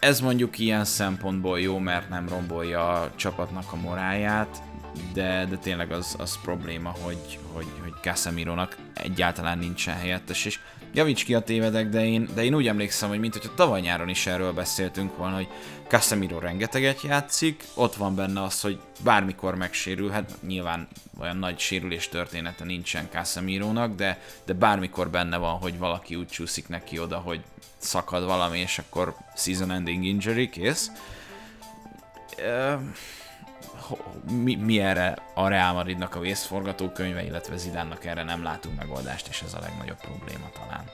ez mondjuk ilyen szempontból jó, mert nem rombolja a csapatnak a morálját, de, de tényleg az, az probléma, hogy, hogy, hogy Casemirónak egyáltalán nincsen helyettes, és javíts ki a tévedek, de én, de én úgy emlékszem, hogy mintha tavaly nyáron is erről beszéltünk volna, hogy Casemiro rengeteget játszik, ott van benne az, hogy bármikor megsérül, hát nyilván olyan nagy sérülés története nincsen Casemirónak, de, de bármikor benne van, hogy valaki úgy csúszik neki oda, hogy szakad valami, és akkor season ending injury, kész. mi, mi erre a Real Madridnak a vészforgatókönyve, illetve Zidánnak erre nem látunk megoldást, és ez a legnagyobb probléma talán.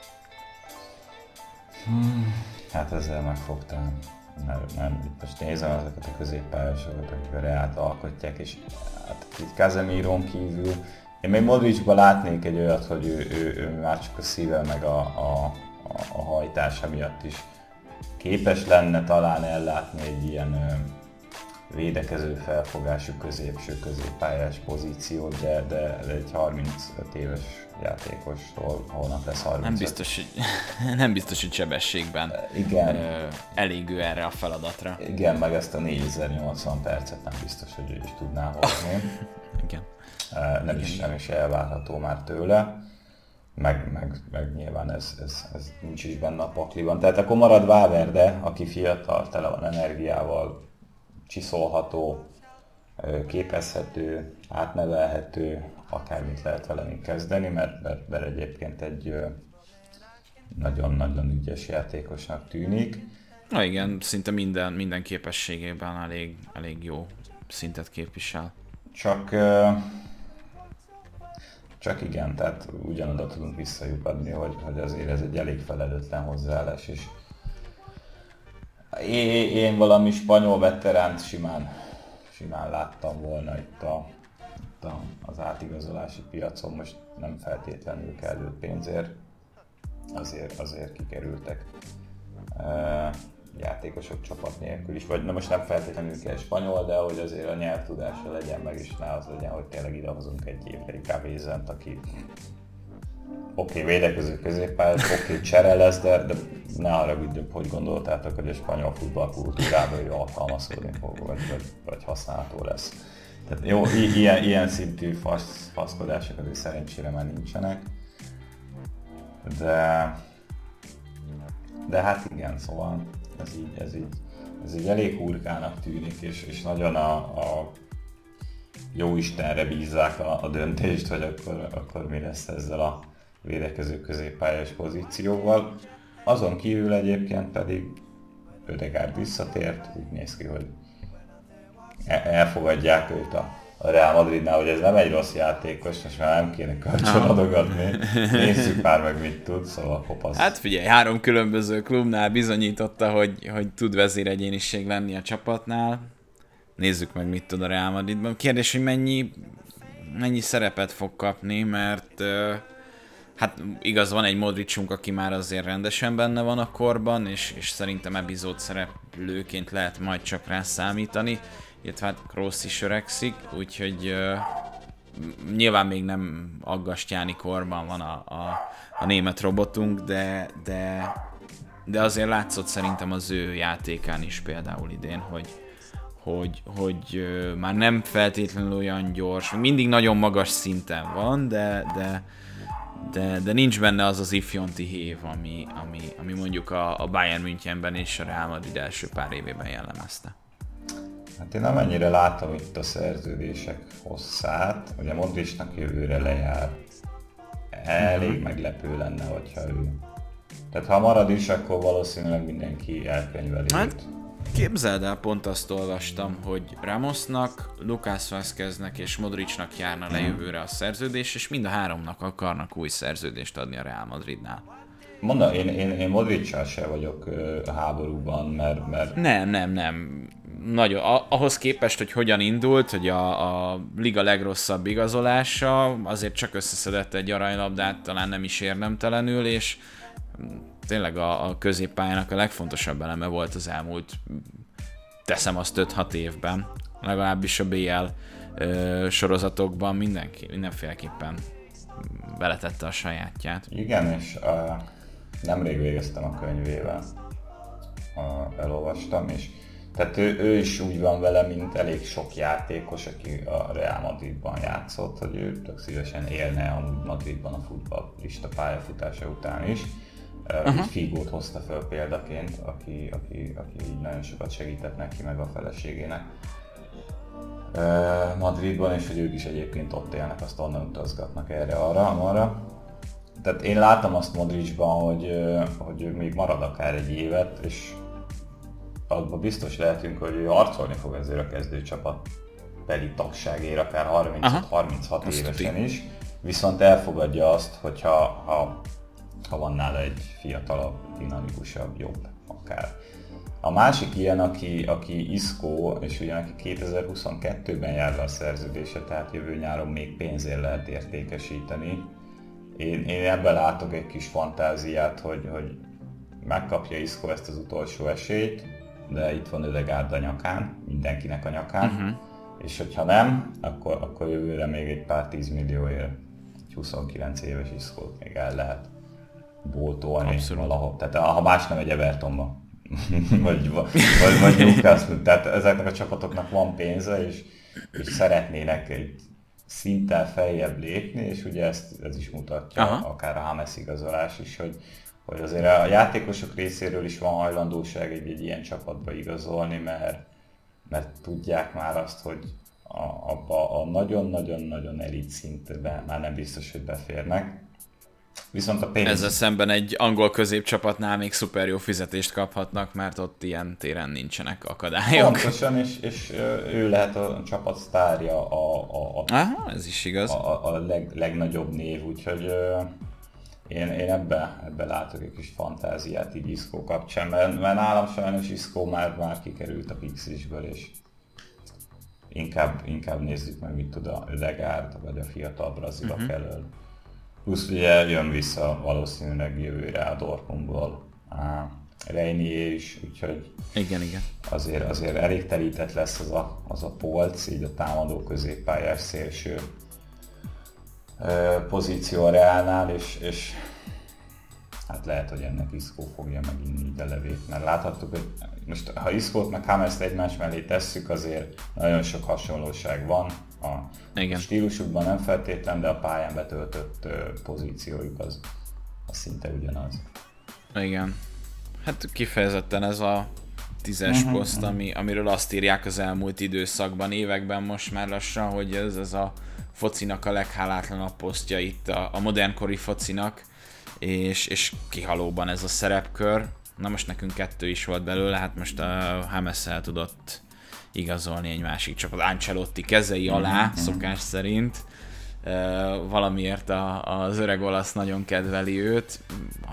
Hmm. Hát ezzel megfogtam, mert, mert most nézem azokat a középpályosokat, akik a Reált alkotják, és hát itt Casemirón kívül én még Modricban látnék egy olyat, hogy ő, ő, ő már csak a szíve meg a, a, a hajtása miatt is képes lenne talán ellátni egy ilyen védekező felfogású középső középpályás pozíciót, de, de egy harmincöt éves játékostól holnap lesz harmincöt. Nem biztos, hogy, nem biztos, hogy sebességben igen. elégő erre a feladatra. Igen, meg ezt a négyezer-nyolcvan percet nem biztos, hogy ő is tudná hozni. Igen. Nem is, nem is elvárható már tőle, meg, meg, meg nyilván ez, ez, ez nincs is benne a pakliban. Tehát akkor marad Valverde, aki fiatal, tele van energiával, csiszolható, képezhető, átnevelhető, akármit lehet vele kezdeni, mert, mert, mert egyébként egy nagyon-nagyon ügyes játékosnak tűnik. Na igen, szinte minden, minden képességében elég, elég jó szintet képvisel. Csak, csak igen, tehát ugyanoda tudunk visszajutni, hogy, hogy azért ez egy elég felelőtlen hozzáállás is. Én, én valami spanyol veteránt simán, simán láttam volna itt, a, itt a, az átigazolási piacon, most nem feltétlenül kellő pénzért, azért, azért kikerültek e, játékosok csapat nélkül is, vagy na most nem feltétlenül kell spanyol, de hogy azért a nyelvtudása legyen, meg is ne az legyen, hogy tényleg idehozunk egy évre inkább Ézent, aki oké, okay, védekező középpályás, oké, okay, csere lesz, de, de ne haragudjunk, hogy gondoltátok, hogy a spanyol futballkultúrában ő alkalmazkodni fog, vagy, vagy használható lesz. Tehát jó, i- ilyen, ilyen szintű fasz, faszkodások azért szerencsére már nincsenek, de, de hát igen, szóval ez így, ez így, ez így elég hurkának tűnik, és, és nagyon a, a jóistenre bízzák a, a döntést, hogy akkor, akkor mi lesz ezzel a védekező középpályás pozícióval. Azon kívül egyébként pedig Ødegaard visszatért, úgy néz ki, hogy elfogadják őt a Real Madridnál, hogy ez nem egy rossz játékos, most már nem kéne kölcsön adogatni. Nézzük már meg, mit tud, szóval kopasz. Hát figyelj, három különböző klubnál bizonyította, hogy, hogy tud vezéregyéniség lenni a csapatnál. Nézzük meg, mit tud a Real Madridban. Kérdés, hogy mennyi, mennyi szerepet fog kapni, mert... Hát igaz, van egy Modricunk, aki már azért rendesen benne van a korban, és, és szerintem epizód szereplőként lehet majd csak rá számítani, illetve hát Kroos is öregszik, úgyhogy uh, nyilván még nem aggastyáni korban van a, a, a német robotunk, de, de, de azért látszott szerintem az ő játékán is például idén, hogy hogy, hogy uh, már nem feltétlenül olyan gyors, mindig nagyon magas szinten van, de, de De, de nincs benne az az ifjonti hév, ami, ami, ami mondjuk a, a Bayern Münchenben és a Real Madrid első pár évében jellemezte. Hát én amennyire látom itt a szerződések hosszát, ugye Modricnak jövőre lejár. Elég uh-huh. meglepő lenne, hogyha ő... Tehát ha marad is, akkor valószínűleg mindenki elkönyveli. Hát képzeld el, pont azt olvastam, hogy Ramosnak, Lucas Vázqueznek és Modricnak járna le jövőre a szerződés, és mind a háromnak akarnak új szerződést adni a Real Madridnál. Mondom, én, én, én Modriccal se vagyok háborúban, mert... mert... Nem, nem, nem. Nagyon. Ahhoz képest, hogy hogyan indult, hogy a, a liga legrosszabb igazolása, azért csak összeszedett egy aranylabdát, talán nem is érdemtelenül, és... Tényleg a, a középpályának a legfontosabb eleme volt az elmúlt, teszem azt öt-hat évben, legalábbis a bé el ö, sorozatokban mindenki, mindenféleképpen beletette a sajátját. Igen, és uh, nemrég végeztem a könyvével, uh, elolvastam, és tehát ő, ő is úgy van vele, mint elég sok játékos, aki a Real Madridban játszott, hogy ő tök szívesen élne a Madridban a futballista pályafutása után is. Uh-huh. Figót hozta föl példaként, aki, aki, aki így nagyon sokat segített neki meg a feleségének Madridban, és hogy ők is egyébként ott élnek, azt onnan utazgatnak erre, arra, amarra. Tehát én látom azt Modricban, hogy, hogy még marad akár egy évet, és abban biztos lehetünk, hogy ő harcolni fog ezért a kezdőcsapat beli tagságért, akár harmincöt harminchat évesen is, viszont elfogadja azt, hogyha ha, ha van nála egy fiatalabb, dinamikusabb, jobb akár. A másik ilyen, aki, aki Isco, és ugye neki kétezer-huszonkettőben jár le a szerződése, tehát jövő nyáron még pénzért lehet értékesíteni. Én, én ebben látok egy kis fantáziát, hogy, hogy megkapja Isco ezt az utolsó esélyt, de itt van Ødegaard a nyakán, mindenkinek a nyakán, uh-huh. és hogyha nem, akkor, akkor jövőre még egy pár tízmillióért, egy huszonkilenc éves Iscót még el lehet boltolni valahol. Tehát ha más nem, egy Evertonba. vagy, vagy, vagy Lucas, tehát ezeknek a csapatoknak van pénze, és, és szeretnének egy szinten feljebb lépni, és ugye ezt, ez is mutatja, aha. akár a James igazolás is, hogy, hogy azért a játékosok részéről is van hajlandóság egy, egy ilyen csapatba igazolni, mert, mert tudják már azt, hogy a, abba a nagyon-nagyon-nagyon elit szintben már nem biztos, hogy beférnek. Viszont a pénz... Ezzel szemben egy angol középcsapatnál még szuper jó fizetést kaphatnak, mert ott ilyen téren nincsenek akadályok. Pontosan, és, és ő lehet a csapat sztárja, a, a, a, aha, ez is igaz. a, a leg, legnagyobb név, úgyhogy én, én ebben ebbe látok egy kis fantáziát így Isco kapcsán, mert, mert nálam sajnos Isco már, már kikerült a pixisből, és inkább, inkább nézzük meg, mit tud a Ødegaard, vagy a fiatal brazilak uh-huh. elől. Plusz ugye jön vissza valószínűleg jövőre a Dortmundból a Reinier is, úgyhogy igen, igen. Azért, azért elég telített lesz az a, az a polc, így a támadó középpályás szélső ö, pozíció a Reálnál, és, és hát lehet, hogy ennek Isco fogja meginni így a levét, mert láthattuk, hogy most ha Iscót meg Hamest egymás mellé tesszük, azért nagyon sok hasonlóság van. A igen. stílusukban nem feltétlen, de a pályán betöltött pozíciójuk az, az szinte ugyanaz. Igen. Hát kifejezetten ez a tízes uh-huh, poszt, uh-huh. Ami, amiről azt írják az elmúlt időszakban, években most már lassan, hogy ez, ez a focinak a leghálátlanabb posztja itt a, a modernkori focinak, és, és kihalóban ez a szerepkör. Na most nekünk kettő is volt belőle, hát most a James-szel tudott igazolni egy másik csapat. Ancelotti kezei alá, mm-hmm. szokás szerint. E, valamiért a, az öreg olasz nagyon kedveli őt,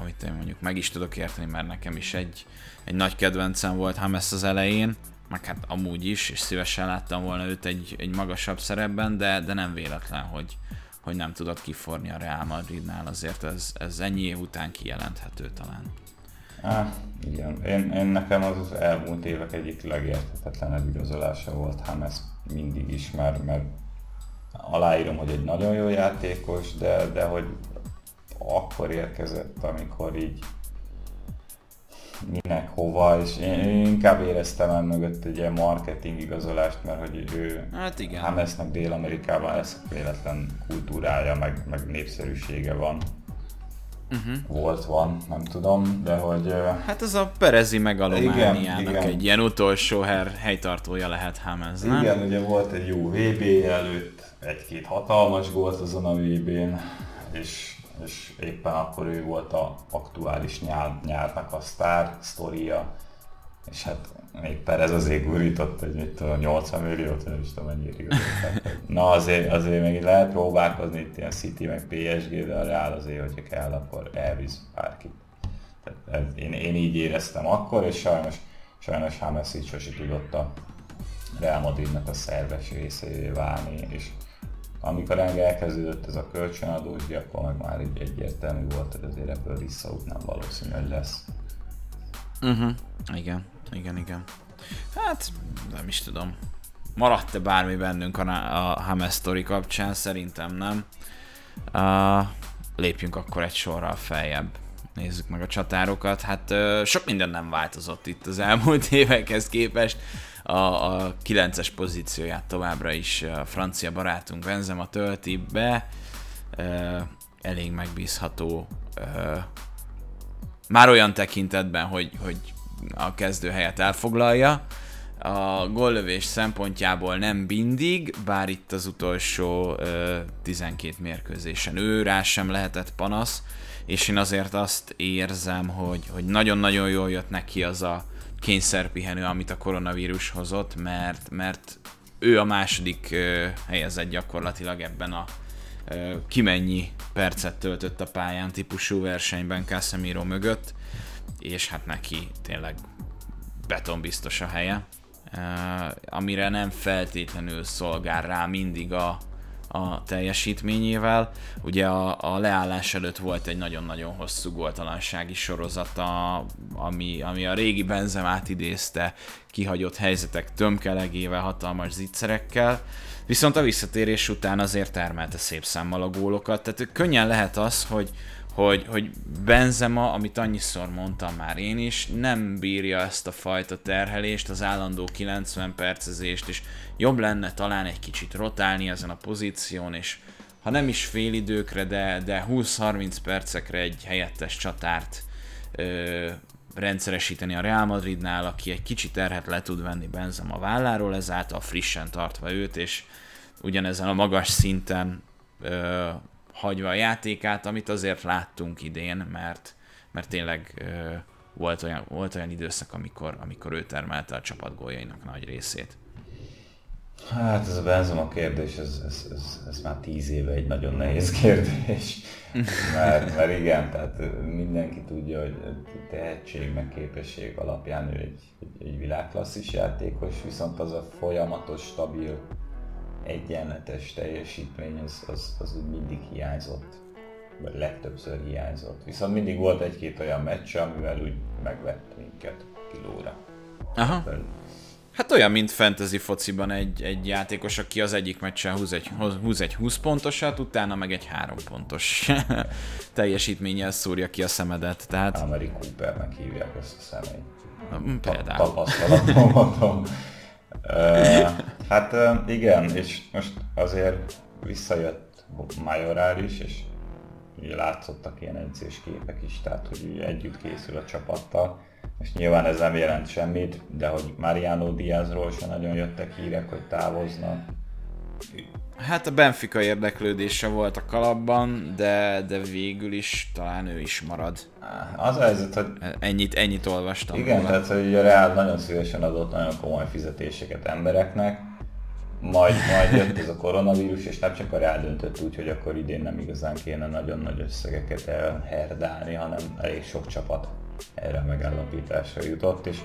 amit én mondjuk meg is tudok érteni, mert nekem is egy, egy nagy kedvencem volt James az elején, meg hát amúgy is, és szívesen láttam volna őt egy, egy magasabb szerepben, de, de nem véletlen, hogy, hogy nem tudott kiforni a Real Madridnál, azért ez, ez ennyi év után kijelenthető talán. Ah, igen, én, én nekem az, az elmúlt évek egyik legérthetetlenebb igazolása volt James mindig is, mert, mert aláírom, hogy egy nagyon jó játékos, de, de hogy akkor érkezett, amikor így minek, hova, és én, én inkább éreztem el mögött egy ilyen marketing igazolást, mert hogy ő hát Jamesnek Dél-Amerikában ez véletlen kultúrája, meg, meg népszerűsége van. Uh-huh. Volt, van, nem tudom, de hogy... Hát ez a Perezi megalomániának egy ilyen utolsó her, helytartója lehet James, nem? Igen, ugye volt egy jó vé bé előtt, egy-két hatalmas gólt azon a vé bén, és, és éppen akkor ő volt a aktuális nyár, nyárnak a sztár sztoria, és hát még Perez azért gurított egy mit tudom, nyolcvan milliót, nem is tudom mennyire igazolták. Na azért, azért még lehet próbálkozni itt ilyen City meg pé es gé, de a Real azért, hogyha kell, akkor elvisz bárkit. Tehát ez, én, én így éreztem akkor, és sajnos, sajnos James így sose tudott a Real Madridnak a szerves részévé válni, és amikor engem elkezdődött ez a kölcsönadósdi, akkor meg már így egyértelmű volt, hogy azért ebből visszaút nem valószínű, hogy lesz. Uh-huh. Igen, igen, igen. Hát nem is tudom. Maradt-e bármi bennünk a, a James sztori kapcsán? Szerintem nem. Uh, lépjünk akkor egy sorral feljebb. Nézzük meg a csatárokat. Hát uh, sok minden nem változott itt az elmúlt évekhez képest. A, a kilences pozícióját továbbra is a francia barátunk Benzema tölti be. Uh, elég megbízható... Uh, Már olyan tekintetben, hogy, hogy a kezdő helyet elfoglalja. A góllövés szempontjából nem mindig, bár itt az utolsó ö, tizenkét mérkőzésen ő rá sem lehetett panasz, és én azért azt érzem, hogy, hogy nagyon-nagyon jól jött neki az a kényszerpihenő, amit a koronavírus hozott, mert, mert ő a második helyezett gyakorlatilag ebben a kimennyi percet töltött a pályán típusú versenyben Casemiro mögött, és hát neki tényleg betonbiztos a helye, amire nem feltétlenül szolgál rá mindig a, a teljesítményével. Ugye a, a leállás előtt volt egy nagyon-nagyon hosszú góltalansági sorozata, ami, ami a régi Benzemát idézte, kihagyott helyzetek tömkelegével, hatalmas zicserekkel, viszont a visszatérés után azért termelte szép számmal a gólokat, tehát könnyen lehet az, hogy Hogy, hogy Benzema, amit annyiszor mondtam már én is, nem bírja ezt a fajta terhelést, az állandó kilencven percezést, és jobb lenne talán egy kicsit rotálni ezen a pozíción, és ha nem is fél időkre, de, de húsz-harminc percekre egy helyettes csatárt ö, rendszeresíteni a Real Madridnál, aki egy kicsit terhet le tud venni Benzema válláról, ezáltal frissen tartva őt, és ugyanezen a magas szinten ö, hagyva a játékát, amit azért láttunk idén, mert, mert tényleg ö, volt, olyan, volt olyan időszak, amikor, amikor ő termelte a csapat góljainak nagy részét. Hát ez a Benzema kérdés, ez, ez, ez, ez már tíz éve egy nagyon nehéz kérdés, mert, mert igen, tehát mindenki tudja, hogy tehetség meg képesség alapján ő egy, egy, egy világklasszis játékos, viszont az a folyamatos, stabil, egyenletes teljesítmény az, az, az úgy mindig hiányzott, vagy legtöbbször hiányzott. Viszont mindig volt egy-két olyan meccs, amivel úgy megvett minket kilóra. Aha. Fel. Hát olyan, mint fantasy fociban egy, egy játékos, aki az egyik meccsen húz egy, húz egy húsz pontosat, utána meg egy három pontos teljesítménnyel szúrja ki a szemedet. Tehát... Amerikai Coopernek hívják ezt a személyt. Például. Tapasztalatom mondom. uh, hát uh, igen, és most azért visszajött Majorár is, és ugye látszottak ilyen edzés képek is, tehát hogy ugye együtt készül a csapattal. Most nyilván ez nem jelent semmit, de hogy Mariano Diazról sem nagyon jöttek hírek, hogy távoznak. Hát a Benfica érdeklődése volt a kalapban, de, de végül is talán ő is marad. Az a helyzet, hogy... Ennyit, ennyit olvastam. Igen, róla. Tehát hogy a Real nagyon szívesen adott nagyon komoly fizetéseket embereknek, majd, majd jött ez a koronavírus, és nem csak a Real döntött úgy, hogy akkor idén nem igazán kéne nagyon nagy összegeket elherdálni, hanem elég sok csapat erre a megállapításra jutott, és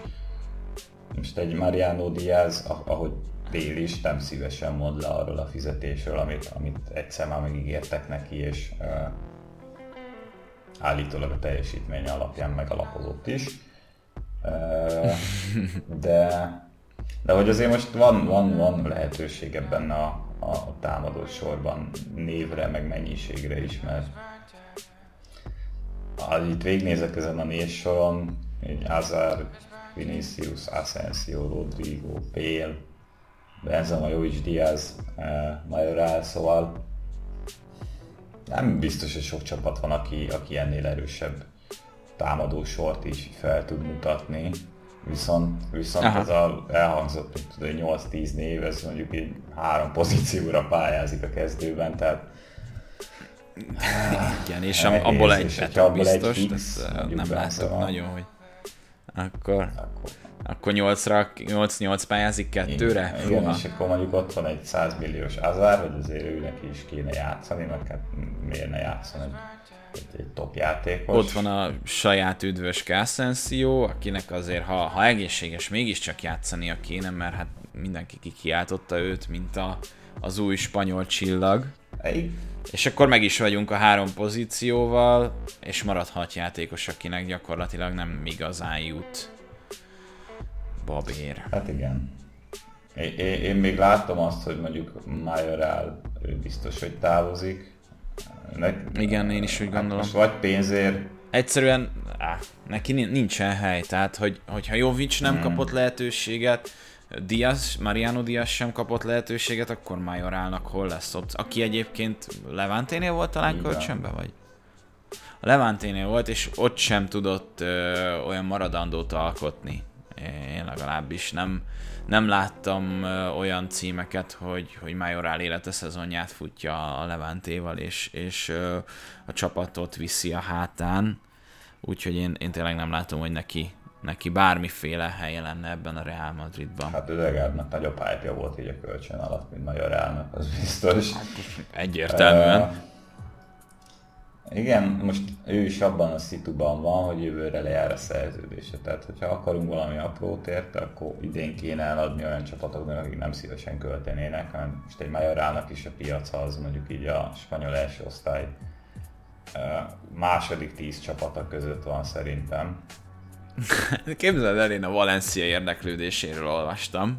most egy Mariano Diaz, ahogy Dél is nem szívesen mond le arról a fizetésről, amit, amit egyszer már megígértek neki, és uh, állítólag a teljesítmény alapján megalapozott is. Uh, de, de hogy azért most van, van, van lehetőség ebben a, a támadó sorban névre, meg mennyiségre is, mert ah, itt végignézek ezen a név soron, Hazard, Vinicius, Asensio, Rodrigo, Pél, Benzema, Jović, Diaz, eh, Mayoral, szóval nem biztos, hogy sok csapat van, aki, aki ennél erősebb támadó sort is fel tud mutatni, viszont, viszont ez a elhangzott hogy nyolc-tíz név, ez mondjuk így három pozícióra pályázik a kezdőben, tehát igen, és nehéz, abból egy, és hát biztos, egy fix, ezt nem látok a... nagyon, hogy akkor... akkor. Akkor nyolc-nyolc pályázik kettőre? Igen, igen, és akkor mondjuk ott van egy száz milliós Hazard, hogy azért ő neki is kéne játszani, mert hát miért ne játszani egy, egy, egy top játékos. Ott van a saját üdvös Asensio, akinek azért, ha, ha egészséges, mégiscsak játszania kéne, mert hát mindenki kikiáltotta őt, mint a, az új spanyol csillag. Egy. És akkor meg is vagyunk a három pozícióval, és marad hat játékos, akinek gyakorlatilag nem igazán jut. Babér. Hát igen. É, é, én még látom azt, hogy mondjuk Mayoral biztos, hogy távozik. Nek, igen, én is úgy gondolom. Hát vagy pénzért. Egyszerűen á, neki nincsen hely, tehát hogy, hogyha Jović nem hmm. kapott lehetőséget, Diaz, Mariano Diaz sem kapott lehetőséget, akkor Majorálnak hol lesz ott? Aki egyébként Levanténél volt talán kölcsönbe, vagy? A Levanténél volt, és ott sem tudott ö, olyan maradandót alkotni. Én legalábbis nem, nem láttam olyan címeket, hogy, hogy Mayoral élete szezonját futja a Levantéval, és, és a csapatot viszi a hátán. Úgyhogy én, én tényleg nem látom, hogy neki, neki bármiféle helye lenne ebben a Real Madridban. Hát Ødegaardnak nagyobb hype-ja volt így a kölcsön alatt, mint magyar Realnak, az biztos. Hát, egyértelműen. Uh, igen, most ő is abban a szituban van, hogy jövőre lejár a szerződése. Tehát, hogyha akarunk valami aprót érte, akkor idén kéne eladni olyan csapatoknak, akik nem szívesen költenének, hanem most egy magyar Realnak is a piaca az mondjuk így a spanyol első osztály második tíz csapata között van szerintem. Képzeld el, én a Valencia érdeklődéséről olvastam.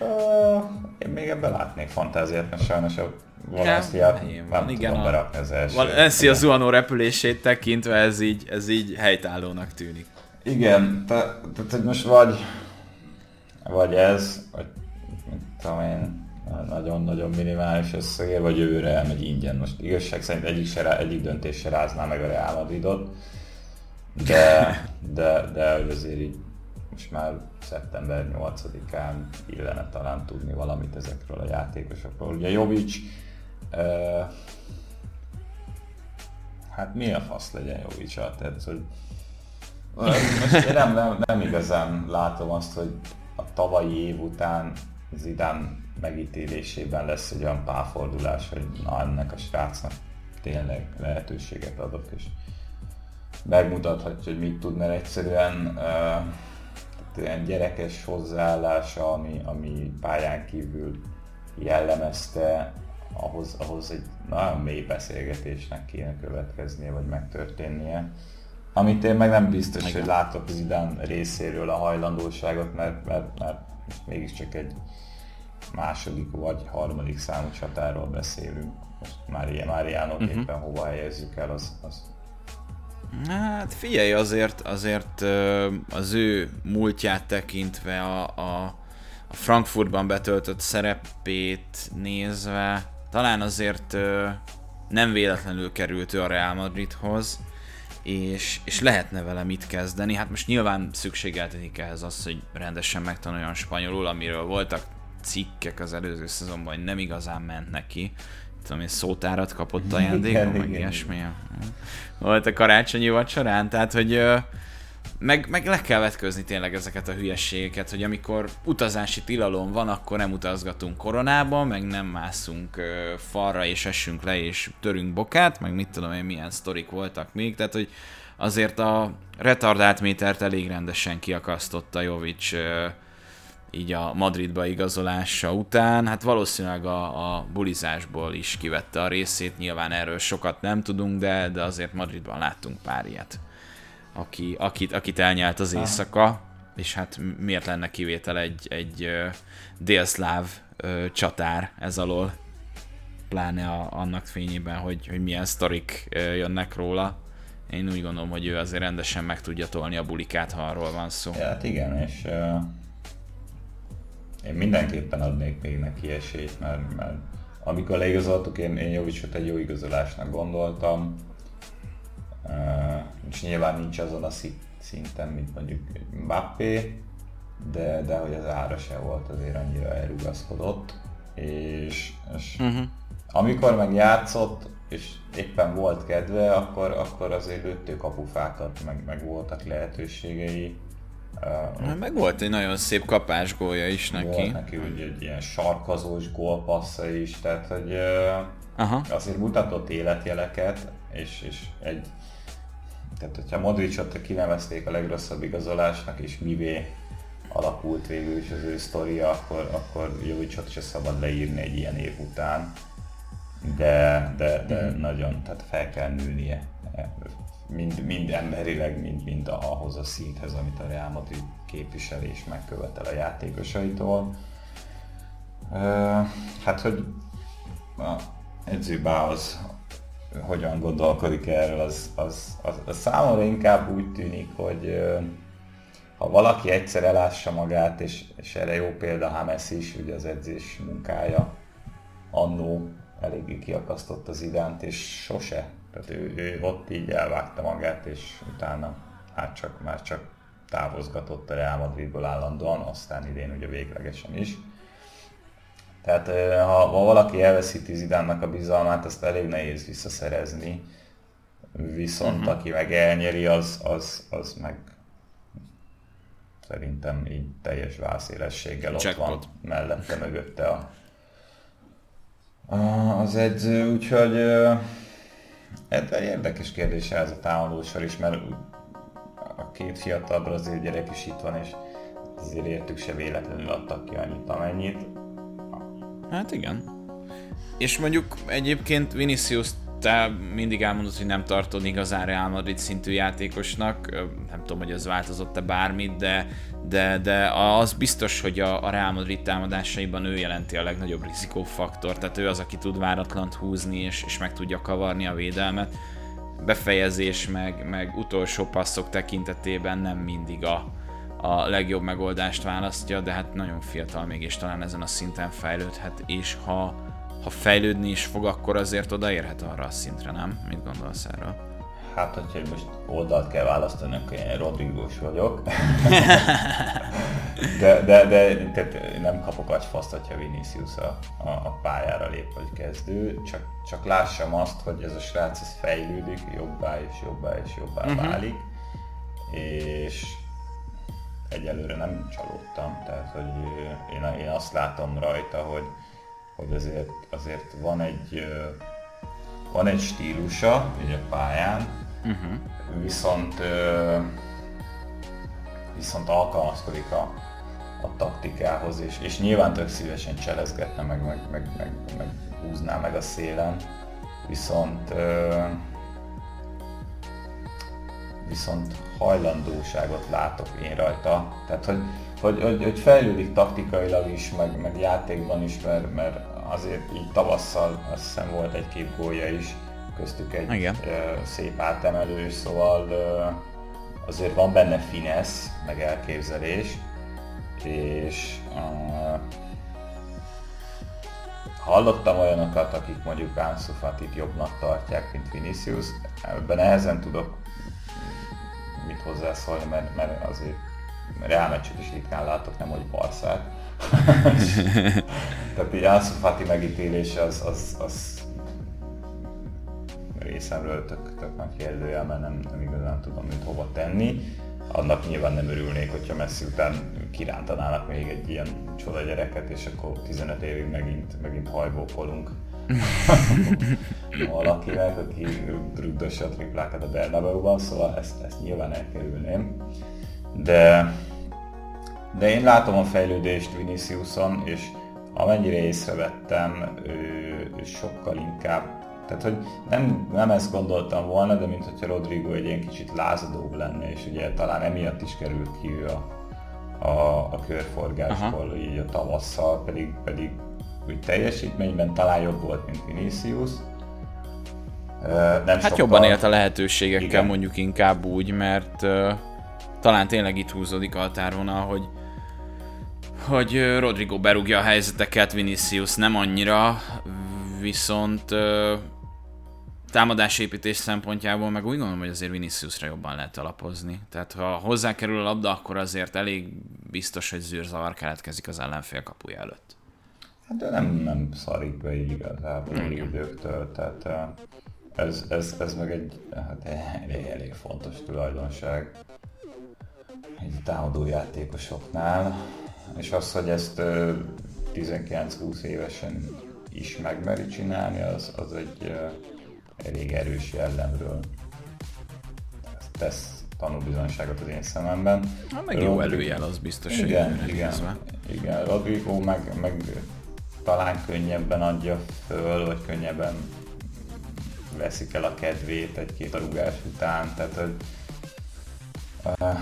Uh, én még ebben látnék fantáziát, mert sajnos a Valenciát ja, nem igen, tudom berakni az első. Valencia zuhanó repülését tekintve ez így, ez így helytállónak tűnik. Igen, tehát te, te most vagy, vagy ez, vagy mit tudom én, nagyon-nagyon minimális összegér, vagy jövőre elmegy ingyen. Most igazság szerint egyik, se, egyik döntés se rázná meg a Real Madridot, de, de, de azért így most már szeptember nyolcadikán illene talán tudni valamit ezekről a játékosokról. Ugye Jović, uh, hát mi a fasz legyen Jovićsal? Tehát, hogy most én nem, nem, nem igazán látom azt, hogy a tavalyi év után Zidane megítélésében lesz egy olyan pálfordulás, hogy na, ennek a srácnak tényleg lehetőséget adok, és megmutathatja, hogy mit tud, mert egyszerűen uh, ilyen gyerekes hozzáállása, ami, ami pályán kívül jellemezte, ahhoz, ahhoz egy nagyon mély beszélgetésnek kéne következnie, vagy megtörténnie. Amit én meg nem biztos, igen, hogy látok Zidane részéről a hajlandóságot, mert, mert, mert mégiscsak egy második vagy harmadik számú csatáról beszélünk. Most már ilyen Mariánok uh-huh. éppen hova helyezzük el, az... az... Hát figyelj, azért, azért az ő múltját tekintve, a, a, a Frankfurtban betöltött szerepét nézve, talán azért nem véletlenül került ő a Real Madridhoz, és, és lehetne vele mit kezdeni. Hát most nyilván szükségeltetik ehhez az, hogy rendesen megtanuljon spanyolul, amiről voltak cikkek az előző szezonban, hogy nem igazán ment neki. Tudom én, szótárat kapott ajándékba, meg ilyesmi. Volt a karácsonyi vacsorán, tehát hogy meg, meg le kell vetközni tényleg ezeket a hülyeségeket, hogy amikor utazási tilalom van, akkor nem utazgatunk Koronába, meg nem mászunk falra, és essünk le, és törünk bokát, meg mit tudom én, milyen sztorik voltak még, tehát hogy azért a retardált métert elég rendesen kiakasztotta Jović így a Madridba igazolása után, hát valószínűleg a, a bulizásból is kivette a részét, nyilván erről sokat nem tudunk, de, de azért Madridban láttunk pár ilyet, aki, akit, akit elnyelt az éjszaka, és hát miért lenne kivétel egy, egy ö, délszláv ö, csatár ez alól, pláne a, annak fényében, hogy, hogy milyen sztorik ö, jönnek róla. Én úgy gondolom, hogy ő azért rendesen meg tudja tolni a bulikát, ha arról van szó. Ja, hát igen, és... Ö... Én mindenképpen adnék még neki esélyt, mert, mert amikor leigazoltuk, én, én Jovićot egy jó igazolásnak gondoltam. Uh, és nyilván nincs azon a szinten, mint mondjuk Mbappé, de, de hogy az ára se volt, azért annyira elrugaszkodott. És, és uh-huh. amikor meg játszott, és éppen volt kedve, akkor, akkor azért lőttő kapufákat, meg, meg voltak lehetőségei. Uh, meg volt egy nagyon szép kapásgólja is neki. Volt neki ugye egy ilyen sarkazós gólpassza is, tehát hogy uh, azért mutatott életjeleket, és, és egy, tehát hogyha Modrićot kinevezték a legrosszabb igazolásnak, és mivé alakult végül is az ő sztoria, akkor, akkor Jovićot se szabad leírni egy ilyen év után, de, de, de mm. nagyon, tehát fel kell nőnie. Mind, mind emberileg, mind, mind ahhoz a szinthez, amit a Real Madrid képvisel és megkövetel a játékosaitól. Uh, hát, hogy a edzőbához hogyan gondolkodik erről, az, az, az, az számomra inkább úgy tűnik, hogy uh, ha valaki egyszer elássa magát, és, és erre jó példa Messi is, ugye az edzés munkája annó eléggé kiakasztott az iránt, és sose. Tehát ő, ő ott így elvágta magát, és utána hát csak, már csak távozgatott a Real Madridból állandóan, aztán idén ugye véglegesen is. Tehát ha, ha valaki elveszíti Zidánnak a bizalmát, azt elég nehéz visszaszerezni, viszont uh-huh. aki meg elnyeri, az, az, az meg szerintem így teljes vászélességgel ott van mellette, mögötte a, a, az edző, úgyhogy ez egy érdekes kérdés ez a támadósor is, mert a két fiatal brazil gyerek is itt van, és azért értük se véletlenül adtak ki annyit, amennyit. Hát igen. És mondjuk egyébként Vinicius, te mindig elmondod, hogy nem tartod igazán Real Madrid szintű játékosnak, nem tudom, hogy az változott-e bármit, de, de, de az biztos, hogy a, a Real Madrid támadásaiban ő jelenti a legnagyobb rizikófaktor, tehát ő az, aki tud váratlant húzni és, és meg tudja kavarni a védelmet. Befejezés meg, meg utolsó passzok tekintetében nem mindig a, a legjobb megoldást választja, de hát nagyon fiatal még, és talán ezen a szinten fejlődhet, és ha Ha fejlődni is fog, akkor azért odaérhet arra a szintre, nem? Mit gondolsz erről? Hát, hogyha most oldalt kell választani, akkor én Rodrigós vagyok. de de, de tehát nem kapok agyfaszt, hogyha Vinicius a, a, a pályára lép, vagy kezdő. Csak, csak lássam azt, hogy ez a srác ez fejlődik, jobbá és jobbá és jobbá uh-huh. válik. És egyelőre nem csalódtam. Tehát, hogy én, én azt látom rajta, hogy hogy azért, azért van egy van egy stílusa így a pályán, uh-huh. viszont viszont alkalmazkodik a, a taktikához, és, és nyilván tök szívesen cselezgetne, meg, meg, meg, meg, meg húzná meg a szélen, viszont viszont hajlandóságot látok én rajta, tehát hogy Hogy, hogy, hogy fejlődik taktikailag is, meg, meg játékban is, mert, mert azért így tavasszal azt hiszem volt egy-két gólja is, köztük egy Igen. szép átemelő, szóval azért van benne finesz, meg elképzelés, és uh, hallottam olyanokat, akik mondjuk Ansu Fatit jobbnak tartják, mint Vinicius, ebben nehezen tudok mit hozzászólni, mert, mert azért Real meccset is ritkán látok, nem hogy Barszát. Tehát így Ansu Fati megítélése az, az, az részemről tök, tök nagy kérdőjel, mert nem, nem igazán tudom őt hova tenni. Annak nyilván nem örülnék, hogyha Messi után kirántanának még egy ilyen csoda gyereket, és akkor tizenöt évig megint, megint hajbókolunk valakinek, aki rugdossa a triplákat a Bernabeuban, szóval ezt, ezt nyilván elkerülném. De, de én látom a fejlődést Viniciuson, és amennyire észrevettem, ő, ő sokkal inkább, tehát hogy nem, nem ezt gondoltam volna, de mint hogyha Rodrigo egy ilyen kicsit lázadóbb lenne, és ugye talán emiatt is került ki ő a, a, a körforgásból, Aha. így a tavasszal, pedig, pedig úgy teljesítményben talán jobb volt, mint Vinicius. Nem hát sokkal... jobban élt a lehetőségekkel, Igen. mondjuk inkább úgy, mert... Talán tényleg itt húzódik a határvonal, hogy, hogy Rodrigo berúgja a helyzeteket, Vinicius nem annyira, viszont támadásépítés szempontjából meg úgy gondolom, hogy azért Viniciusra jobban lehet alapozni. Tehát ha hozzákerül a labda, akkor azért elég biztos, hogy zűrzavar keletkezik az ellenfél kapuja előtt. Hát de nem, nem szarik be így igazából a időktől, tehát ez, ez, ez meg egy hát elég, elég fontos tulajdonság egy támadó játékosoknál, és az, hogy ezt tizenkilenc-húsz évesen is megmeri csinálni, az, az egy elég erős jellemről tesz tanúbizonyságot az én szememben. Na, meg Rodrigo... jó előjel, az biztos, hogy igen, igen, igen, Rodrigo meg, meg talán könnyebben adja föl, vagy könnyebben veszik el a kedvét egy-két rugás után, tehát hogy uh,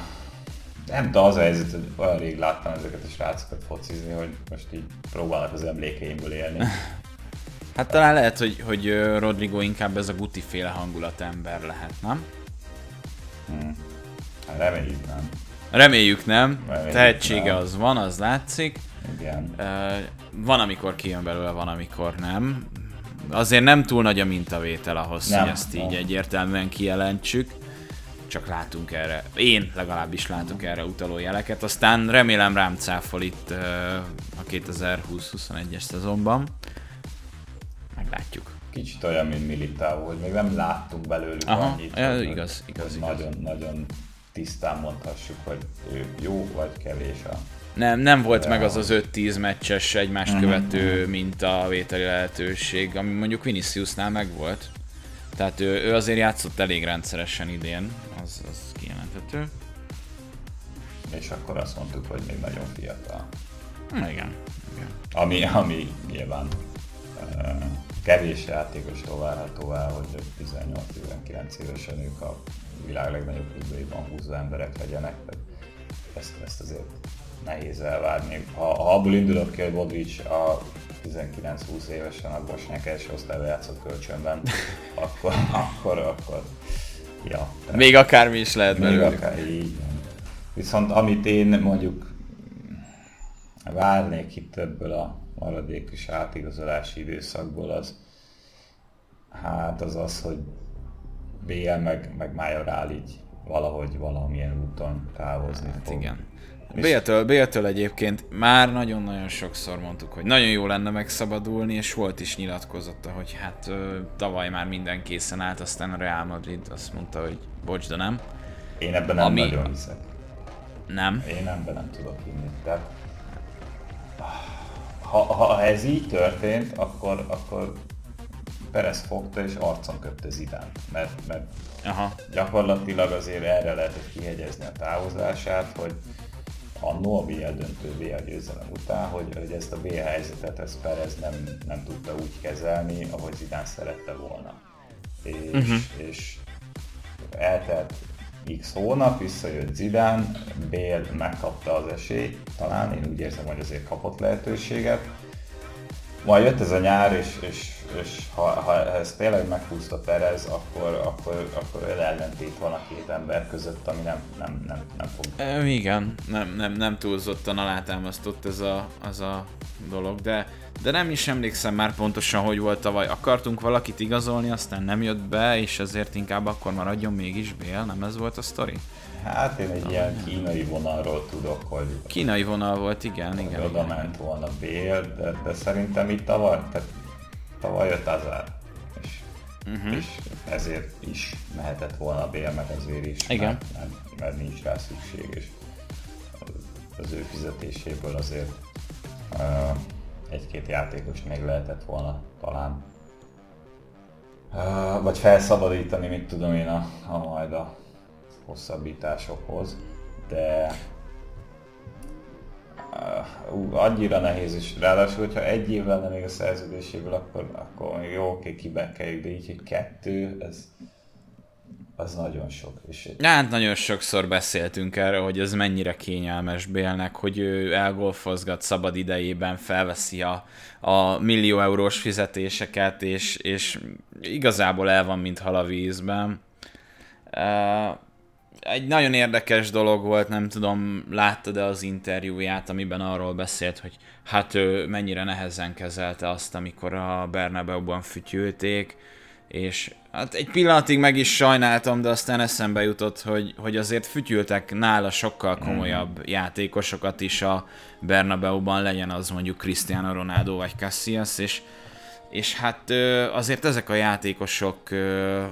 nem tudom, az a helyzet, hogy olyan rég láttam ezeket a srácokat focizni, hogy most így próbálnak az emlékeimből élni. Hát talán lehet, hogy, hogy Rodrigo inkább ez a gutiféle hangulatember lehet, nem? Hmm. Reméljük nem. Reméljük nem. Reméljük Tehetsége nem. Az van, az látszik. Igen. Van, amikor kijön belőle, van, amikor nem. Azért nem túl nagy a mintavétel ahhoz, nem, hogy ezt így nem. egyértelműen kijelentsük. Csak látunk erre, én legalábbis látok erre utaló jeleket, aztán remélem rám cáfol itt a kétezer-húsz-huszonegyes szezonban. Meglátjuk. Kicsit olyan, mint Militão, hogy még nem láttuk belőlük Aha, annyit. Ja, igaz, igaz, igaz. Nagyon-nagyon tisztán mondhassuk, hogy ő jó vagy kevés a... Nem, nem volt de meg az az öt-tíz meccses egymást uh-huh. követő mintavételi lehetőség, ami mondjuk Viniciusnál megvolt. Tehát ő, ő azért játszott elég rendszeresen idén, az, az kijelenthető. És akkor azt mondtuk, hogy még nagyon fiatal. Hmm, igen. igen. Ami, ami nyilván uh, kevés játékostól várható el, hogy tizennyolc-tizenkilenc évesen ők a világ legnagyobb klubjaiban húzó emberek legyenek. Ezt, ezt azért nehéz elvárni. Ha abból indulok ki, hogy Modric a tizenkilenc-húsz évesen a bosnyák első osztályban játszott kölcsönben, akkor, akkor, akkor, ja. Még akármi is lehet belőlük. Viszont amit én mondjuk várnék itt ebből a maradékos átigazolási időszakból, az hát az az, hogy bé el meg, meg Majorál így valahogy valamilyen úton távozni hát fog. Igen. bé el-től, bé el-től egyébként már nagyon-nagyon sokszor mondtuk, hogy nagyon jó lenne megszabadulni, és volt is nyilatkozata, hogy hát ö, tavaly már minden készen állt, aztán a Real Madrid azt mondta, hogy bocs, de nem. Én ebben nem Ami... nagyon hiszek. Nem. Én ebben nem tudok hinni. De... Ha, ha ez így történt, akkor, akkor Perez fogta és arcon köpte Zidane, mert, mert Aha. gyakorlatilag azért erre lehetett kihegyezni a távozását, hogy annó a bé el döntő bé el győzelem után, hogy, hogy ezt a bé el helyzetet ezt Perez nem, nem tudta úgy kezelni, ahogy Zidane szerette volna. És, uh-huh. és eltelt x hónap, visszajött Zidane, bé el megkapta az esélyt, talán én úgy érzem, hogy azért kapott lehetőséget. Majd jött ez a nyár, és, és, és ha, ha ez tényleg meghúzta Perez, akkor, akkor, akkor ellentét van a két ember között, ami nem, nem, nem, nem fog... E, igen, nem, nem, nem túlzottan alátámasztott ez a, az a dolog, de, de nem is emlékszem már pontosan, hogy volt tavaly. Akartunk valakit igazolni, aztán nem jött be, és ezért inkább akkor maradjon mégis bé el, nem ez volt a sztori? Hát én egy ah, ilyen kínai vonalról tudok, hogy... Kínai vonal volt, igen, hogy igen. Oda ment volna bé el, de, de szerintem itt tavaly, tavaly jött Hazard, és, uh-huh. és ezért is mehetett volna bé el, meg ezért is, igen. Mert, mert, mert nincs rá szükség, és az ő fizetéséből azért uh, egy-két játékos még lehetett volna talán. Uh, vagy felszabadítani, mit tudom én, a, a majd a... hosszabbításokhoz, de uh, annyira nehéz is. Ráadásul, hogyha egy év lenne még a szerződéséből, akkor, akkor jó, oké, kibekkeljük, de így, hogy kettő, ez az nagyon sok. És hát nagyon sokszor beszéltünk erről, hogy ez mennyire kényelmes bé el-nek, hogy ő elgolfozgat szabad idejében, felveszi a, a millió eurós fizetéseket, és, és igazából el van, mint hal a vízben. Uh, Egy nagyon érdekes dolog volt, nem tudom, láttad-e az interjúját, amiben arról beszélt, hogy hát ő mennyire nehezen kezelte azt, amikor a Bernabeu-ban fütyülték, és hát egy pillanatig meg is sajnáltam, de aztán eszembe jutott, hogy, hogy azért fütyültek nála sokkal komolyabb mm. játékosokat is a Bernabeu-ban, legyen az mondjuk Cristiano Ronaldo vagy Casillas, és és hát azért ezek a játékosok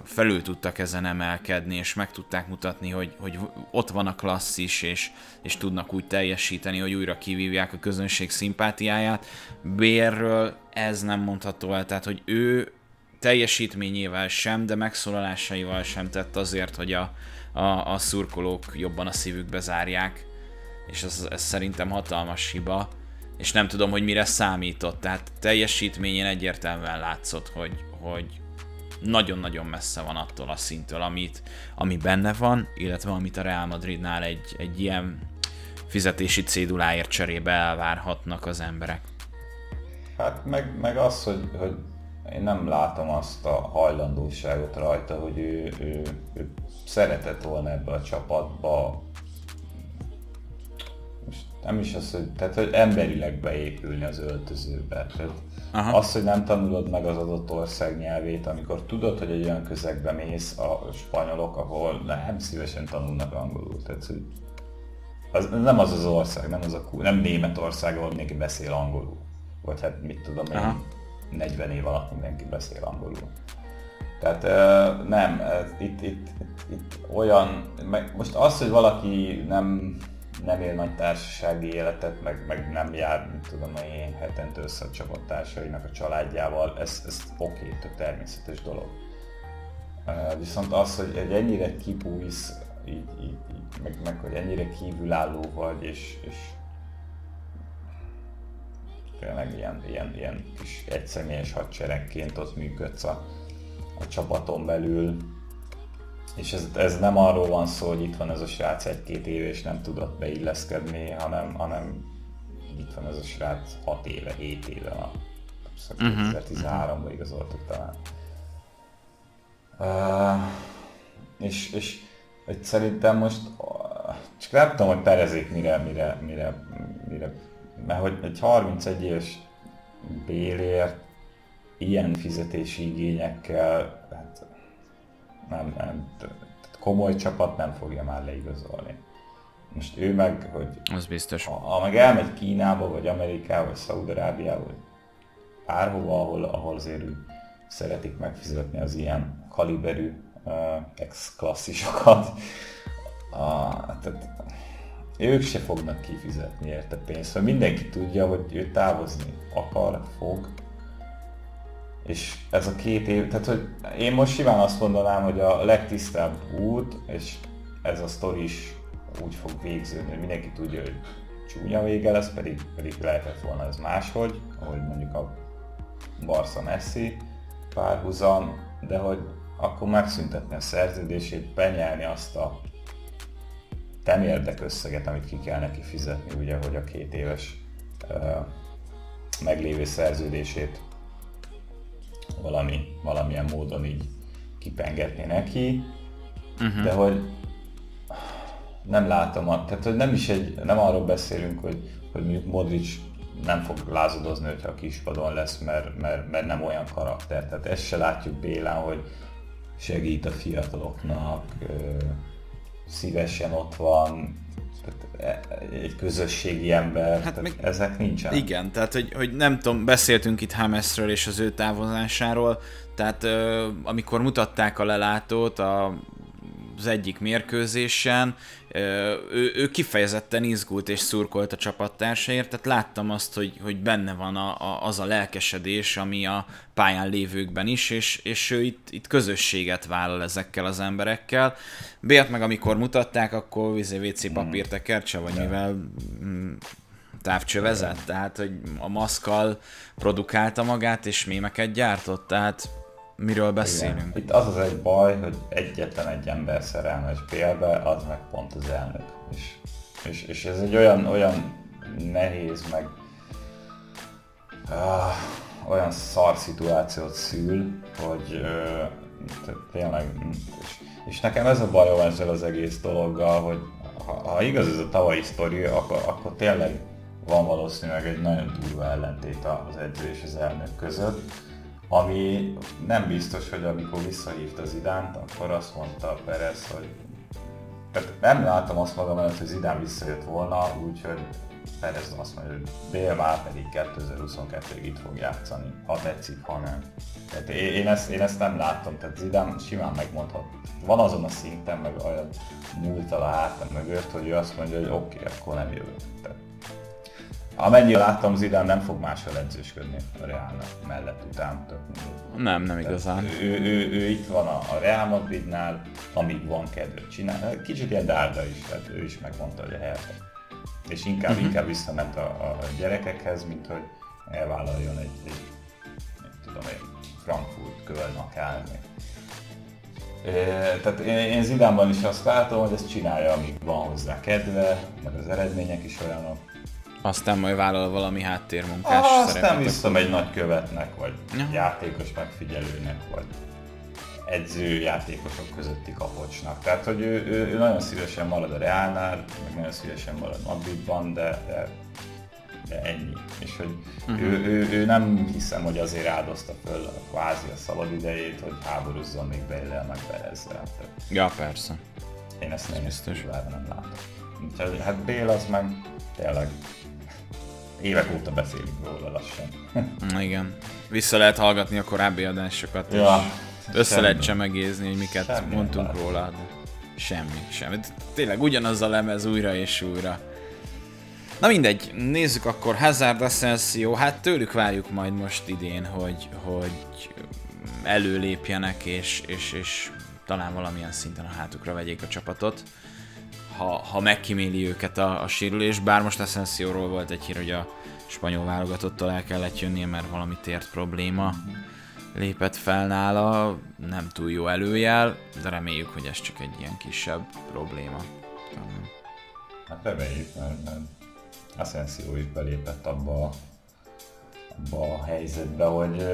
felül tudtak ezen emelkedni, és meg tudták mutatni, hogy, hogy ott van a klasszis, és, és tudnak úgy teljesíteni, hogy újra kivívják a közönség szimpátiáját. bé el-ről ez nem mondható el, tehát hogy ő teljesítményével sem, de megszólalásaival sem tett azért, hogy a, a, a szurkolók jobban a szívükbe zárják, és ez, ez szerintem hatalmas hiba. És nem tudom, hogy mire számított, tehát teljesítményén egyértelműen látszott, hogy, hogy nagyon-nagyon messze van attól a szintől, amit, ami benne van, illetve amit a Real Madridnál egy, egy ilyen fizetési céduláért cserébe elvárhatnak az emberek. Hát meg, meg az, hogy, hogy én nem látom azt a hajlandóságot rajta, hogy ő, ő, ő szeretett volna ebbe a csapatba, nem is az, hogy, tehát, hogy emberileg beépülni az öltözőbe. Tehát az, hogy nem tanulod meg az adott ország nyelvét, amikor tudod, hogy egy olyan közegbe mész, a spanyolok, ahol nem szívesen tanulnak angolul. Tehát, hogy az, nem az az ország, nem, az a, nem Németország, ahol mindenki beszél angolul. Vagy hát mit tudom én, negyven év alatt mindenki beszél angolul. Tehát nem, ez, itt, itt, itt, itt olyan, most az, hogy valaki nem, nem él nagy társasági életet, meg, meg nem jár, tudom, én hetente össze a csapattársainak a családjával, ez, ez oké, természetes dolog. Viszont az, hogy egy ennyire kibújsz, így, így, így, meg, meg hogy ennyire kívülálló vagy, és, és tényleg ilyen, ilyen, ilyen kis egyszemélyes hadseregként ott működsz a, a csapaton belül. És ez, ez nem arról van szó, hogy itt van ez a srác egy-két éve és nem tudott beilleszkedni, hanem, hanem itt van ez a srác hat éve, hét éve, a kétezer-tizenháromban igazoltuk talán. Uh, és, és szerintem most csak nem tudom, hogy perezik mire, mire, mire, mire, mert hogy egy harmincegy éves bélért ilyen fizetési igényekkel, hát nem, nem, komoly csapat nem fogja már leigazolni. Most ő meg, hogy az biztos. Ha, ha meg elmegy Kínába, vagy Amerikába, vagy Szaúd-Arábiába, vagy bárhova, ahol, ahol azért szeretik megfizetni az ilyen kaliberű uh, ex-klasszisokat. Uh, tehát, ők se fognak kifizetni érte pénzt, mert mindenki tudja, hogy ő távozni akar, fog. És ez a két év, tehát hogy én most simán azt mondanám, hogy a legtisztább út, és ez a sztori is úgy fog végződni, hogy mindenki tudja, hogy csúnya vége lesz, pedig, pedig lehetett volna ez máshogy, ahogy mondjuk a Barca Messi párhuzam, de hogy akkor megszüntetni a szerződését, benyelni azt a temérdek összeget, amit ki kell neki fizetni, ugye, hogy a két éves uh, meglévő szerződését valami, valamilyen módon így kipengetni neki, uh-huh. de hogy nem látom, a, tehát hogy nem is egy, nem arról beszélünk, hogy, hogy mondjuk Modric nem fog lázadozni, hogyha a kispadon lesz, mert, mert, mert nem olyan karakter. Tehát ezt se látjuk Bélán, hogy segít a fiataloknak, szívesen ott van, egy közösségi ember, hát meg, ezek nincsenek. Igen, tehát hogy, hogy nem tudom, beszéltünk itt Hamesről és az ő távozásáról, tehát amikor mutatták a lelátót a, az egyik mérkőzésen, ő, ő kifejezetten izgult és szurkolt a csapattársaért, tehát láttam azt, hogy, hogy benne van a, a, az a lelkesedés, ami a pályán lévőkben is, és, és ő itt, itt közösséget vállal ezekkel az emberekkel. Bélt meg amikor mutatták, akkor vizé vé cé papírt a kercse, vagy mivel távcsövezett, tehát hogy a maszkkal produkálta magát, és mémeket gyártott, tehát miről beszélünk? Igen. Itt az az egy baj, hogy egyetlen egy ember szerelmes Bélbe, az meg pont az elnök. És, és, és ez egy olyan, olyan nehéz, meg uh, olyan szar szituációt szül, hogy uh, tényleg... És, és nekem ez a bajom ezzel az egész dologgal, hogy ha, ha igaz ez a tavalyi sztori, akkor, akkor tényleg van valószínűleg egy nagyon durva ellentét az edző és az elnök között, ami nem biztos, hogy amikor visszahívta Zidánt, akkor azt mondta Perez, hogy... Tehát nem látom azt magam előtt, hogy Zidane visszajött volna, úgyhogy Perez azt mondja, hogy Bél már pedig kétezer-huszonkettőig itt fog játszani, ha tetszik, ha nem. Tehát én ezt, én ezt nem láttam, tehát Zidane simán megmondhat. Van azon a szinten, meg olyan múltal a hátam mögött, hogy ő azt mondja, hogy oké, okay, akkor nem jövök. Tehát amennyire láttam, Zidane nem fog máshol edzősködni a Realnak mellett után. Nem, nem igazán. Ő, ő, ő, ő itt van a, a Real Madridnál, amíg van kedvet csinál. Kicsit ilyen dárda is, tehát ő is megmondta, hogy a helyet. És inkább, uh-huh. inkább visszament a, a gyerekekhez, mint hogy elvállaljon egy, egy, egy tudom, egy Frankfurt, Köln, akármi. Tehát én Zidánban is azt látom, hogy ezt csinálja, amíg van hozzá kedve, meg az eredmények is olyanok. Aztán majd vállal valami háttérmunkás szerepet. Aztán visszamegy nagykövetnek, vagy ja. játékos megfigyelőnek, vagy edző játékosok közötti kapocsnak. Tehát, hogy ő, ő, ő nagyon szívesen marad a Realnál, meg nagyon szívesen marad Madridban, de, de, de ennyi. És hogy uh-huh. ő, ő, ő nem hiszem, hogy azért áldozta föl a kvázi a szabad idejét, hogy háborúzzon még Bale-lel, meg Perezzel. Ja, persze. Én ezt nem biztos nem látom. Úgyhogy hát Bale az meg tényleg... Évek óta beszélünk róla lassan. Igen. Vissza lehet hallgatni a korábbi adásokat. Ja, Össze lehet csemegézni, hogy miket semmi mondtunk róla. Semmi, semmi. Tényleg ugyanaz a lemez újra és újra. Na mindegy, nézzük akkor Hazard, Asensio, hát tőlük várjuk majd most idén, hogy, hogy előlépjenek és, és, és talán valamilyen szinten a hátukra vegyék a csapatot, ha, ha megkíméli őket a, a sérülés, bár most Asensióról volt egy hír, hogy a spanyol válogatottal el kellett jönnie, mert valami tért probléma lépett fel nála, nem túl jó előjel, de reméljük, hogy ez csak egy ilyen kisebb probléma. Hát reméljük, mert, mert Asensio is belépett abba, abba a helyzetbe, hogy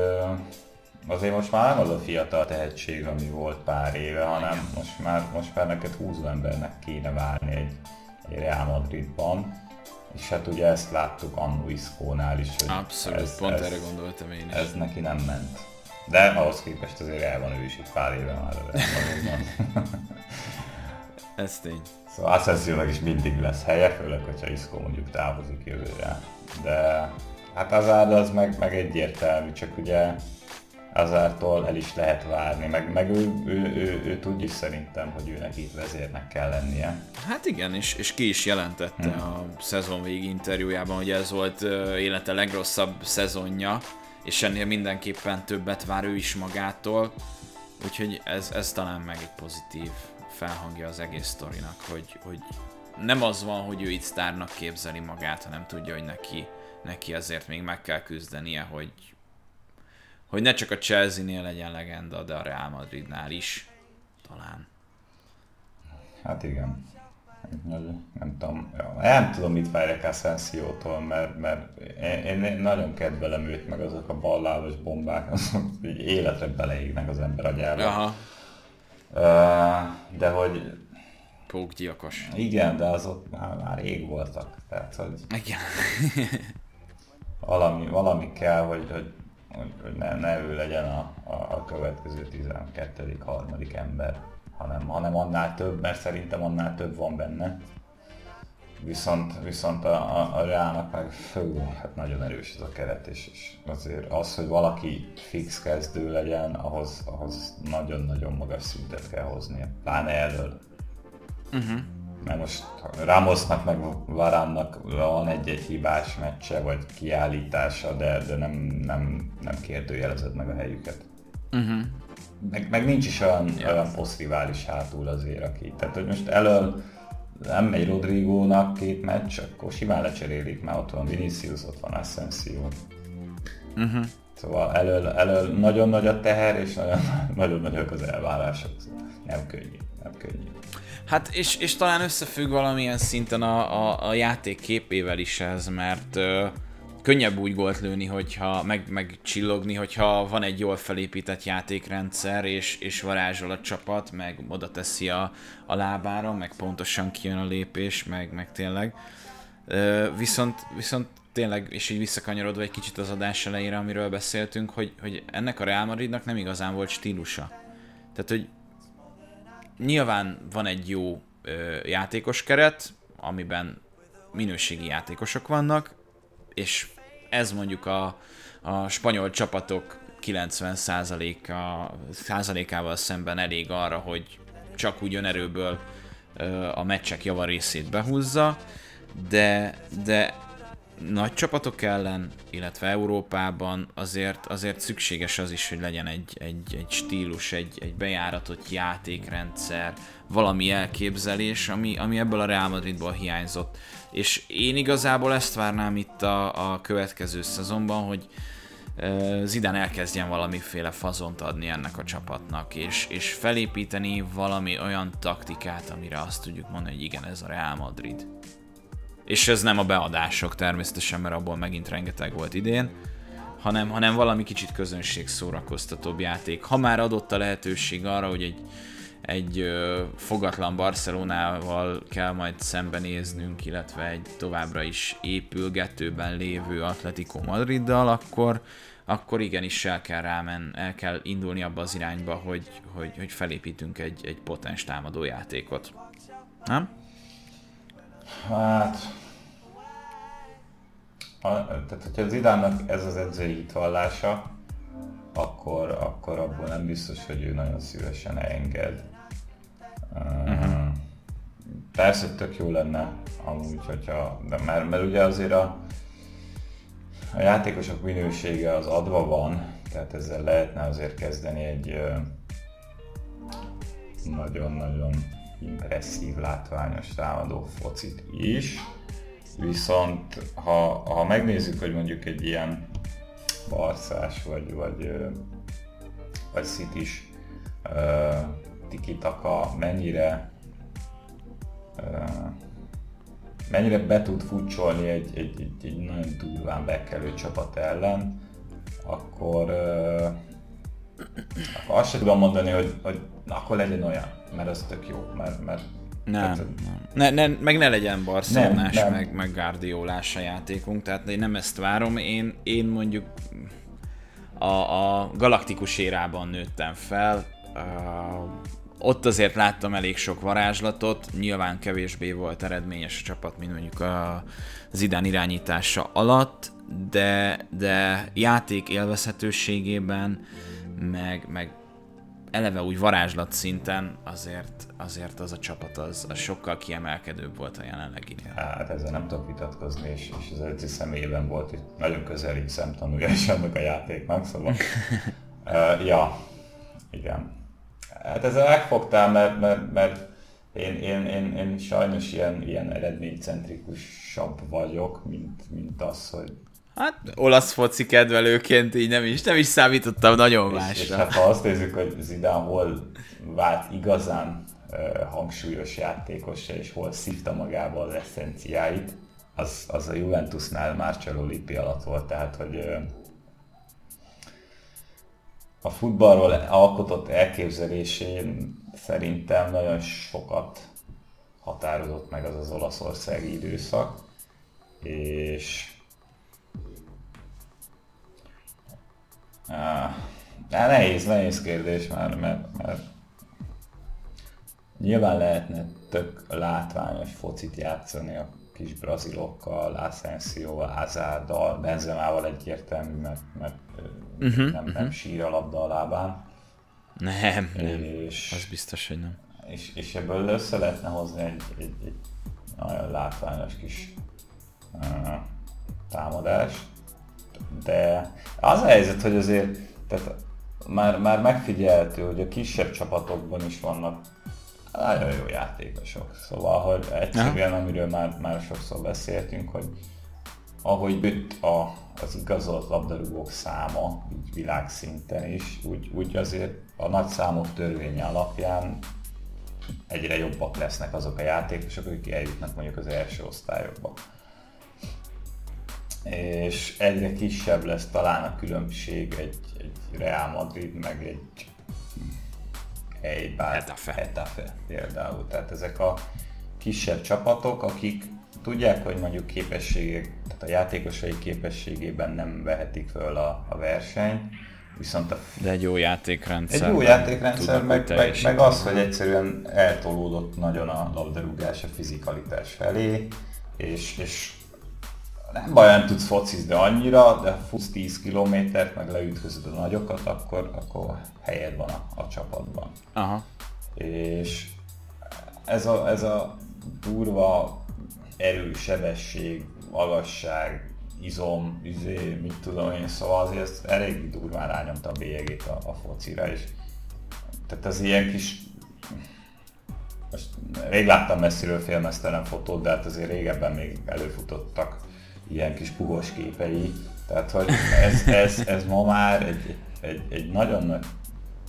azért most már nem az a fiatal tehetség, ami volt pár éve, hanem most már, most már neked húzó embernek kéne várni egy, egy Real Madridban. És hát ugye ezt láttuk Annu Isco-nál is, hogy abszolút, ez, pont ez, erre gondoltam én is. Ez neki nem ment. De ahhoz képest azért el van ő is itt pár éve már a ez tény. Szóval Asensiónak is mindig lesz helye, főleg, hogyha Isco mondjuk távozik jövőre. De hát Hazard az meg, meg egyértelmű, csak ugye Hazardtól el is lehet várni, meg, meg ő, ő, ő, ő, ő tudja szerintem, hogy őnek itt vezérnek kell lennie. Hát igen, és, és ki is jelentette hmm. a szezon végi interjújában, hogy ez volt élete legrosszabb szezonja, és ennél mindenképpen többet vár ő is magától, úgyhogy ez, ez talán meg egy pozitív felhangja az egész sztorinak, hogy, hogy nem az van, hogy ő itt sztárnak képzeli magát, hanem tudja, hogy neki, neki azért még meg kell küzdenie, hogy hogy ne csak a Chelsea-nél legyen legenda, de a Real Madridnál is, talán. Hát igen. Nem tudom, nem tudom mit várják Asensiótól, mert, mert én, én nagyon kedvelem őt, meg azok a ballábos bombák, azok így életre beleégnek az ember agyába. Aha. De hogy... Pókgyilkos. Igen, de azok már, már rég voltak. Tehát, hogy... Igen. valami, valami kell, hogy... hogy hogy ne, ne ő legyen a, a, a következő tizenkettedik harmadik ember, hanem, hanem annál több, mert szerintem annál több van benne. Viszont, viszont a, a, a Reálnak meg fő, hát nagyon erős ez a keret, és, és azért az, hogy valaki fix kezdő legyen, ahhoz, ahhoz nagyon-nagyon magas szintet kell hoznia, pláne elől. Uh-huh. Mert most Ramosnak meg Varánnak van egy-egy hibás meccse vagy kiállítása, de, de nem, nem, nem kérdőjelezed meg a helyüket. Uh-huh. Meg, meg nincs is olyan, yeah. olyan posztrivális hátul azért, aki. Tehát, hogy most elől nem megy Rodrigónak két meccs, akkor simán lecserélik, mert ott van Vinicius, ott van Asensio. Uh-huh. Szóval elől, elől nagyon nagy a teher, és nagyon, nagyon nagyok az elvárások. Nem könnyű, nem könnyű. Hát és, és talán összefügg valamilyen szinten a, a, a játék képével is ez, mert ö, könnyebb úgy gólt lőni, hogyha, meg, meg csillogni, hogyha van egy jól felépített játékrendszer, és, és varázsol a csapat, meg oda teszi a, a lábára, meg pontosan kijön a lépés, meg, meg tényleg. Ö, viszont, viszont tényleg, és így visszakanyarodva egy kicsit az adás elejére, amiről beszéltünk, hogy, hogy ennek a Real Madridnak nem igazán volt stílusa. Tehát, hogy nyilván van egy jó ö, játékos keret, amiben minőségi játékosok vannak, és ez mondjuk a, a spanyol csapatok kilencven százalékával szemben elég arra, hogy csak úgy önerőből ö, a meccsek java részét behúzza, de, de nagy csapatok ellen, illetve Európában azért, azért szükséges az is, hogy legyen egy, egy, egy stílus, egy, egy bejáratott játékrendszer, valami elképzelés, ami, ami ebből a Real Madridból hiányzott. És én igazából ezt várnám itt a, a következő szezonban, hogy Zidane elkezdjen valamiféle fazont adni ennek a csapatnak, és, és felépíteni valami olyan taktikát, amire azt tudjuk mondani, hogy igen, ez a Real Madrid. És ez nem a beadások természetesen, mert abból megint rengeteg volt idén, hanem, hanem valami kicsit közönségszórakoztatóbb játék. Ha már adott a lehetőség arra, hogy egy, egy ö, fogatlan Barcelonával kell majd szembenéznünk, illetve egy továbbra is épülgetőben lévő Atletico Madriddal, akkor, akkor igenis el kell rámen, el kell indulni abba az irányba, hogy, hogy, hogy felépítünk egy, egy potens támadó játékot. Nem? Hát, a, tehát hogyha Zidának ez az edzői hitvallása, akkor, akkor abból nem biztos, hogy ő nagyon szívesen enged. Uh-huh. Persze tök jó lenne amúgy, hogyha, de mert, mert ugye azért a, a játékosok minősége az adva van, tehát ezzel lehetne azért kezdeni egy nagyon-nagyon impresszív, látványos támadó focit is. Viszont ha, ha megnézzük, hogy mondjuk egy ilyen barszás vagy, vagy, vagy City-s uh, tiki-taka mennyire uh, mennyire be tud futcsolni egy, egy, egy, egy nagyon durván bekelő csapat ellen, akkor, uh, akkor azt sem tudom mondani, hogy, hogy akkor legyen olyan, mert az tök jó, mert, mert Nem, nem. Ne, ne, meg ne legyen Barcelonás, nem, nem. meg, meg Guardiolás a játékunk, tehát én nem ezt várom, én, én mondjuk a, a galaktikus érában nőttem fel, uh, ott azért láttam elég sok varázslatot, nyilván kevésbé volt eredményes a csapat, mint mondjuk a Zidane irányítása alatt, de, de játék élvezhetőségében, meg, meg eleve úgy varázslat szinten azért, azért az a csapat az, az sokkal kiemelkedőbb volt a jelenleginél. Hát ezzel nem tudok vitatkozni, és, és az előtti személyében volt itt nagyon közeli szemtanúja is annak a játéknak, szóval... uh, ja, igen. Hát ezzel megfogtál, mert, mert, mert én, én, én, én sajnos ilyen, ilyen eredménycentrikusabb vagyok, mint, mint az, hogy... Hát olasz foci kedvelőként így nem is, nem is számítottam nagyon másra. És, és hát ha azt nézzük, hogy Zidane hol vált igazán uh, hangsúlyos játékossá, és hol szívta magába az eszenciáit, az, az a Juventusnál Marcelo Lippi alatt volt, tehát hogy uh, a futballról alkotott elképzelésén szerintem nagyon sokat határozott meg az az olaszországi időszak, és Ah, nehéz, nehéz kérdés már, mert, mert nyilván lehetne tök látványos focit játszani a kis brazilokkal, Asensioval, Hazárdal, Benzemával egyértelmű, mert, mert uh-huh, nem, uh-huh. nem sír a labda a lábán. Nem, nem, és, az biztos, hogy nem. És, és ebből össze lehetne hozni egy, egy, egy nagyon látványos kis uh, támadást. De az a helyzet, hogy azért tehát már, már megfigyelhető, hogy a kisebb csapatokban is vannak nagyon jó játékosok. Szóval, hogy egyszerűen, amiről már, már sokszor beszéltünk, hogy ahogy bőtt a, az igazolt labdarúgók száma, így világszinten is, úgy, úgy azért a nagy számok törvénye alapján egyre jobbak lesznek azok a játékosok, akik eljutnak mondjuk az első osztályokba. És egyre kisebb lesz talán a különbség egy, egy Real Madrid, meg egy Eibar, Getafe például. Tehát ezek a kisebb csapatok, akik tudják, hogy mondjuk képességek, tehát a játékosai képességében nem vehetik föl a, a versenyt, viszont a... De egy jó játékrendszer. Egy jó játékrendszer, meg, meg, meg az, hogy egyszerűen eltolódott nagyon a labdarúgás a fizikalitás felé, és, és nem baj, nem tudsz focizni annyira, de futsz tíz kilométert, meg leütközöd a nagyokat, akkor, akkor helyed van a, a csapatban. Aha. És ez a, ez a durva erő, sebesség, magasság, izom, izé, mit tudom én, szóval azért ezt elég durván rányomta a bélyegét a, a focira, és tehát az ilyen kis... Most rég láttam messziről filmesztelen fotót, de hát azért régebben még előfutottak ilyen kis puhos képei, tehát hogy ez, ez, ez ma már egy, egy, egy nagyon nagy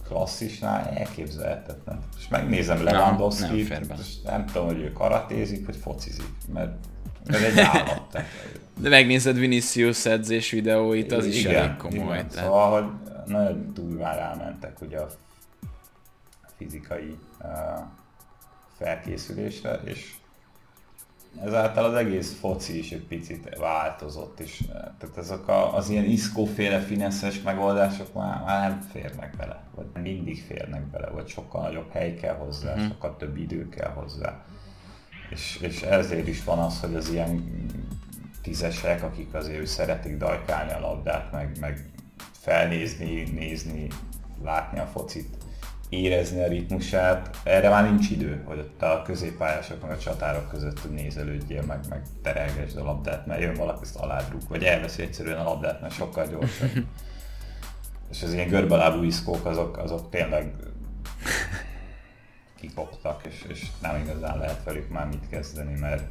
klasszisnál elképzelhetetlen. És megnézem Lewandowskit, nem, nem, nem tudom, hogy ő karatézik, vagy focizik, mert, mert egy állat. De megnézed Vinicius edzés videóit, az igen, is elég komoly. Igen. Tehát... Szóval, hogy nagyon durván rámentek ugye a fizikai uh, felkészülésre, és ezáltal az egész foci is egy picit változott is. Tehát ezek a, az ilyen Isco-féle fineszes megoldások már, már nem férnek bele, vagy mindig férnek bele, vagy sokkal nagyobb hely kell hozzá, mm. sokkal több idő kell hozzá. És, és ezért is van az, hogy az ilyen tízesek, akik azért szeretik dajkálni a labdát, meg, meg felnézni, nézni, látni a focit, érezni a ritmusát, erre már nincs idő, hogy ott a középpályások meg a csatárok között nézelődjél meg, meg terelgesd a labdát, mert jön valaki, ezt aládrúg, vagy elveszi egyszerűen a labdát, mert sokkal gyorsabb. És az ilyen görbelábú iszkók azok, azok tényleg kikoptak, és, és nem igazán lehet velük már mit kezdeni, mert,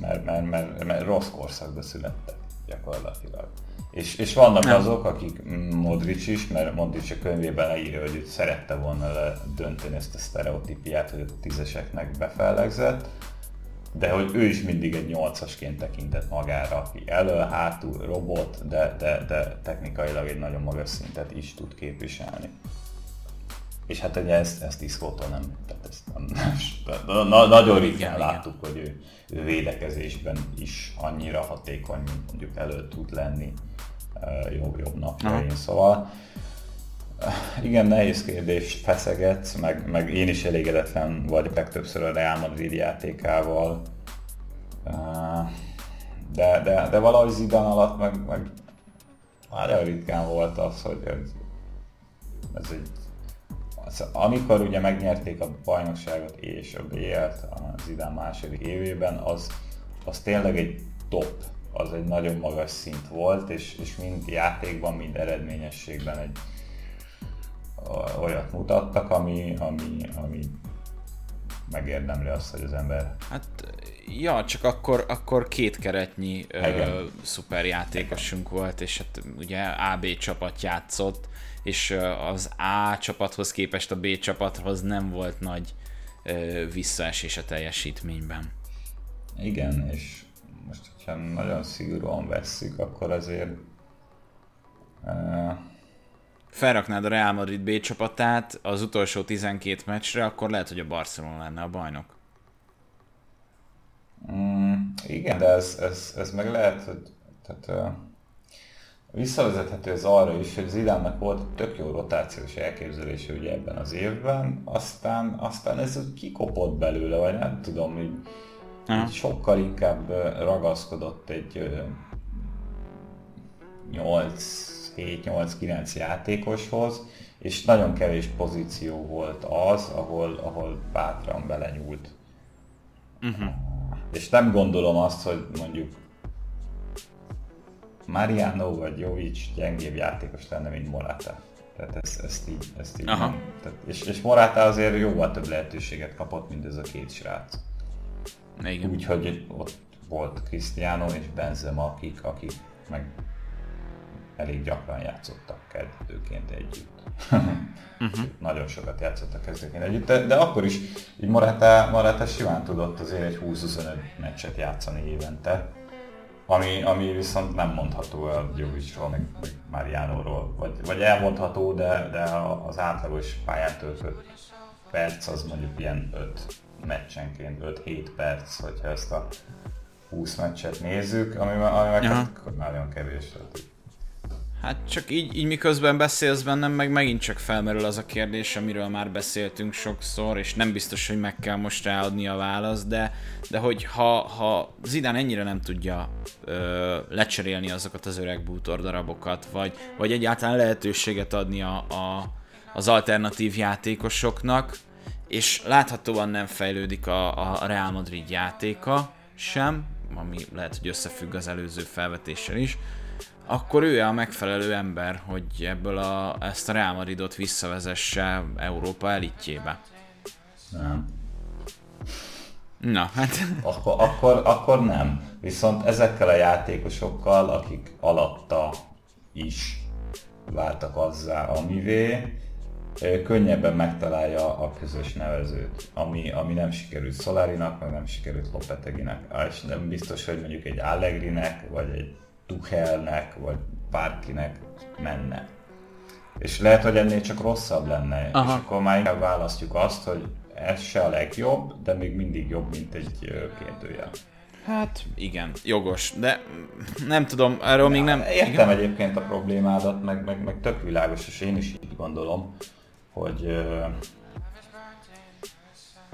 mert, mert, mert, mert rossz korszakban születtek gyakorlatilag. És, és vannak azok, akik Modric is, mert Modric a könyvében leírja, hogy ő szerette volna dönteni ezt a sztereotípiát, hogy a tízeseknek befellegzett, de hogy ő is mindig egy nyolcasként tekintett magára, aki elől, hátul, robot, de, de, de technikailag egy nagyon magas szintet is tud képviselni. És hát ugye ezt, ezt Iscótól nem, tehát ezt nem, na, nagyon ritkán láttuk, hogy ő, ő védekezésben is annyira hatékony, mint mondjuk elő tud lenni jobb-jobb napjain, szóval igen, nehéz kérdés, feszegetsz, meg, meg én is elégedetlen vagyok legtöbbször a Real Madrid játékával, de, de, de valahogy Zidane alatt meg, meg már ritkán volt az, hogy ez egy, amikor ugye megnyerték a bajnokságot és a bé el-t az Zidane második évében, az, az tényleg egy top, az egy nagyon magas szint volt, és, és mind játékban, mind eredményességben egy olyat mutattak, ami, ami, ami megérdemli azt, hogy az ember... Hát, ja, csak akkor, akkor két keretnyi ö, szuper játékosunk volt, és hát ugye á bé csapat játszott, és az A csapathoz képest a B csapathoz nem volt nagy ö, visszaesés a teljesítményben. Igen, és most, hogyha nagyon szigorúan vesszük, akkor azért... Ö, felraknád a Real Madrid B csapatát az utolsó tizenkét meccsre, akkor lehet, hogy a Barcelona lenne a bajnok. Mm, igen, de ez, ez, ez meg lehet, hogy tehát, uh, visszavezethető ez arra is, hogy Zidane-nak volt tök jó rotációs elképzelése ugye ebben az évben, aztán, aztán ez kikopott belőle, vagy nem tudom, így, így sokkal inkább ragaszkodott egy nyolc uh, hét nyolc kilenc játékoshoz, és nagyon kevés pozíció volt az, ahol, ahol bátran belenyúlt. Uh-huh. És nem gondolom azt, hogy mondjuk Mariano vagy Jović gyengébb játékos lenne, mint Morata. Tehát ezt, ezt így, ezt így nem. Tehát, és, és Morata azért jóval több lehetőséget kapott, mint ez a két srác. Úgyhogy ott volt Cristiano és Benzema, akik, akik meg elég gyakran játszottak kezdőként együtt. Uh-huh. Nagyon sokat játszottak kezdőként együtt, de, de akkor is így Morata, Morata simán tudott azért egy húsz-huszonöt meccset játszani évente, ami, ami viszont nem mondható a Jovićról, meg Marianóról, vagy, vagy elmondható, de, de az átlagos pályán töltött perc az mondjuk ilyen öt meccsenként, öt-hét perc, hogyha ezt a húsz meccset nézzük, ami, ami meg uh-huh. hát, nagyon kevés volt. Hát csak így, így miközben beszélsz bennem, meg megint csak felmerül az a kérdés, amiről már beszéltünk sokszor, és nem biztos, hogy meg kell most ráadni a választ, de, de hogy ha, ha Zidane ennyire nem tudja ö, lecserélni azokat az öreg bútordarabokat, vagy, vagy egyáltalán lehetőséget adni a, a, az alternatív játékosoknak, és láthatóan nem fejlődik a, a Real Madrid játéka sem, ami lehet, hogy összefügg az előző felvetéssel is, akkor ő a megfelelő ember, hogy ebből a, ezt a Real Madridot visszavezesse Európa elitjébe. Nem. Na, hát... Akkor, akkor, akkor nem. Viszont ezekkel a játékosokkal, akik alatta is váltak azzá, amivé, könnyebben megtalálja a közös nevezőt, ami, ami nem sikerült Solarinak, meg nem sikerült Lopeteginek. És nem biztos, hogy mondjuk egy Allegrinek, vagy egy Tuchelnek, vagy bárkinek menne. És lehet, hogy ennél csak rosszabb lenne, aha. és akkor már inkább választjuk azt, hogy ez se a legjobb, de még mindig jobb, mint egy kérdőjel. Hát igen, jogos, de nem tudom, erről ja, még nem... Értem igen. egyébként a problémádat, meg, meg, meg tök világos, és én is így gondolom, hogy,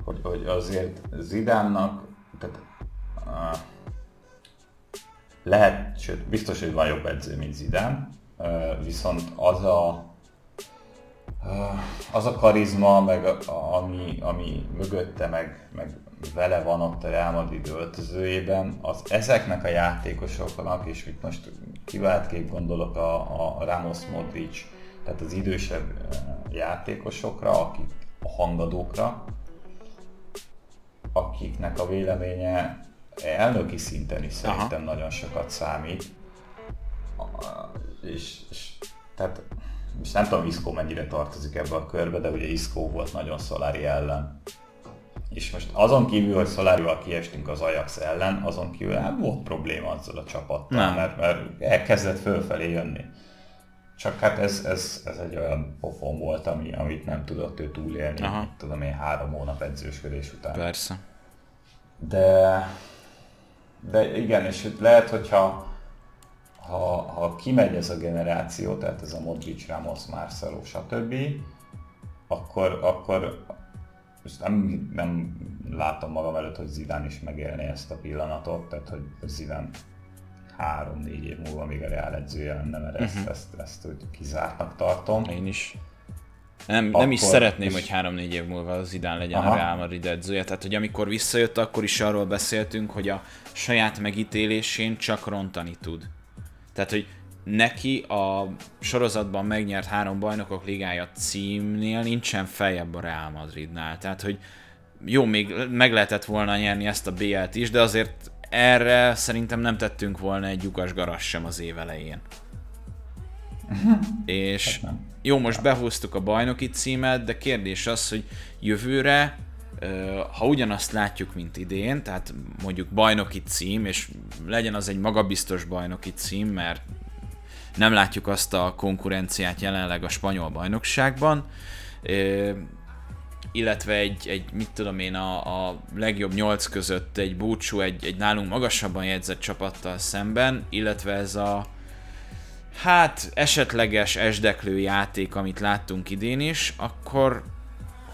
hogy, hogy azért Zidane-nak, tehát, Lehet, sőt, biztos, hogy van jobb edző, mint Zidane, viszont az a, az a karizma, meg ami, ami mögötte, meg, meg vele van ott a Real Madrid öltözőjében, az ezeknek a játékosoknak, és itt most kiváltképp gondolok a, a Ramos, Modric, tehát az idősebb játékosokra, akik a hangadókra, akiknek a véleménye elnöki szinten is szerintem aha, nagyon sokat számít. És, és, tehát, és nem tudom, Isco mennyire tartozik ebbe a körbe, de ugye Isco volt nagyon Solari ellen. És most azon kívül, hogy Solarival kiestünk az Ajax ellen, azon kívül hát volt probléma azzal a csapattal, mert, mert elkezdett fölfelé jönni. Csak hát ez, ez, ez egy olyan pofon volt, ami, amit nem tudott ő túlélni, aha, tudom én, három hónap edzősködés után. Persze. De, de igen, és lehet, hogyha ha, ha kimegy ez a generáció, tehát ez a Modric, Ramos, Marcelo, stb., akkor, akkor nem, nem látom magam előtt, hogy Zidane is megélné ezt a pillanatot, tehát hogy Zidane három-négy év múlva még a Real edzője lenne, mert ezt, uh-huh. ezt, ezt, ezt kizártnak tartom. Én is. Nem, akkor, nem is szeretném, és... hogy három-négy év múlva a Zidane legyen aha, a Real Madrid edzője. Tehát, hogy amikor visszajött, akkor is arról beszéltünk, hogy a saját megítélésén csak rontani tud. Tehát, hogy neki a sorozatban megnyert három bajnokok ligája címnél nincsen feljebb a Real Madridnál. Tehát, hogy jó, még meg lehetett volna nyerni ezt a bé el-t is, de azért erre szerintem nem tettünk volna egy lyukas garas sem az év elején. És jó, most behúztuk a bajnoki címet, de kérdés az, hogy jövőre, ha ugyanazt látjuk, mint idén, tehát mondjuk bajnoki cím, és legyen az egy magabiztos bajnoki cím, mert nem látjuk azt a konkurenciát jelenleg a spanyol bajnokságban, illetve egy, egy mit tudom én, a, a legjobb nyolc között egy búcsú, egy, egy nálunk magasabban jegyzett csapattal szemben, illetve ez a hát esetleges esdeklő játék, amit láttunk idén is, akkor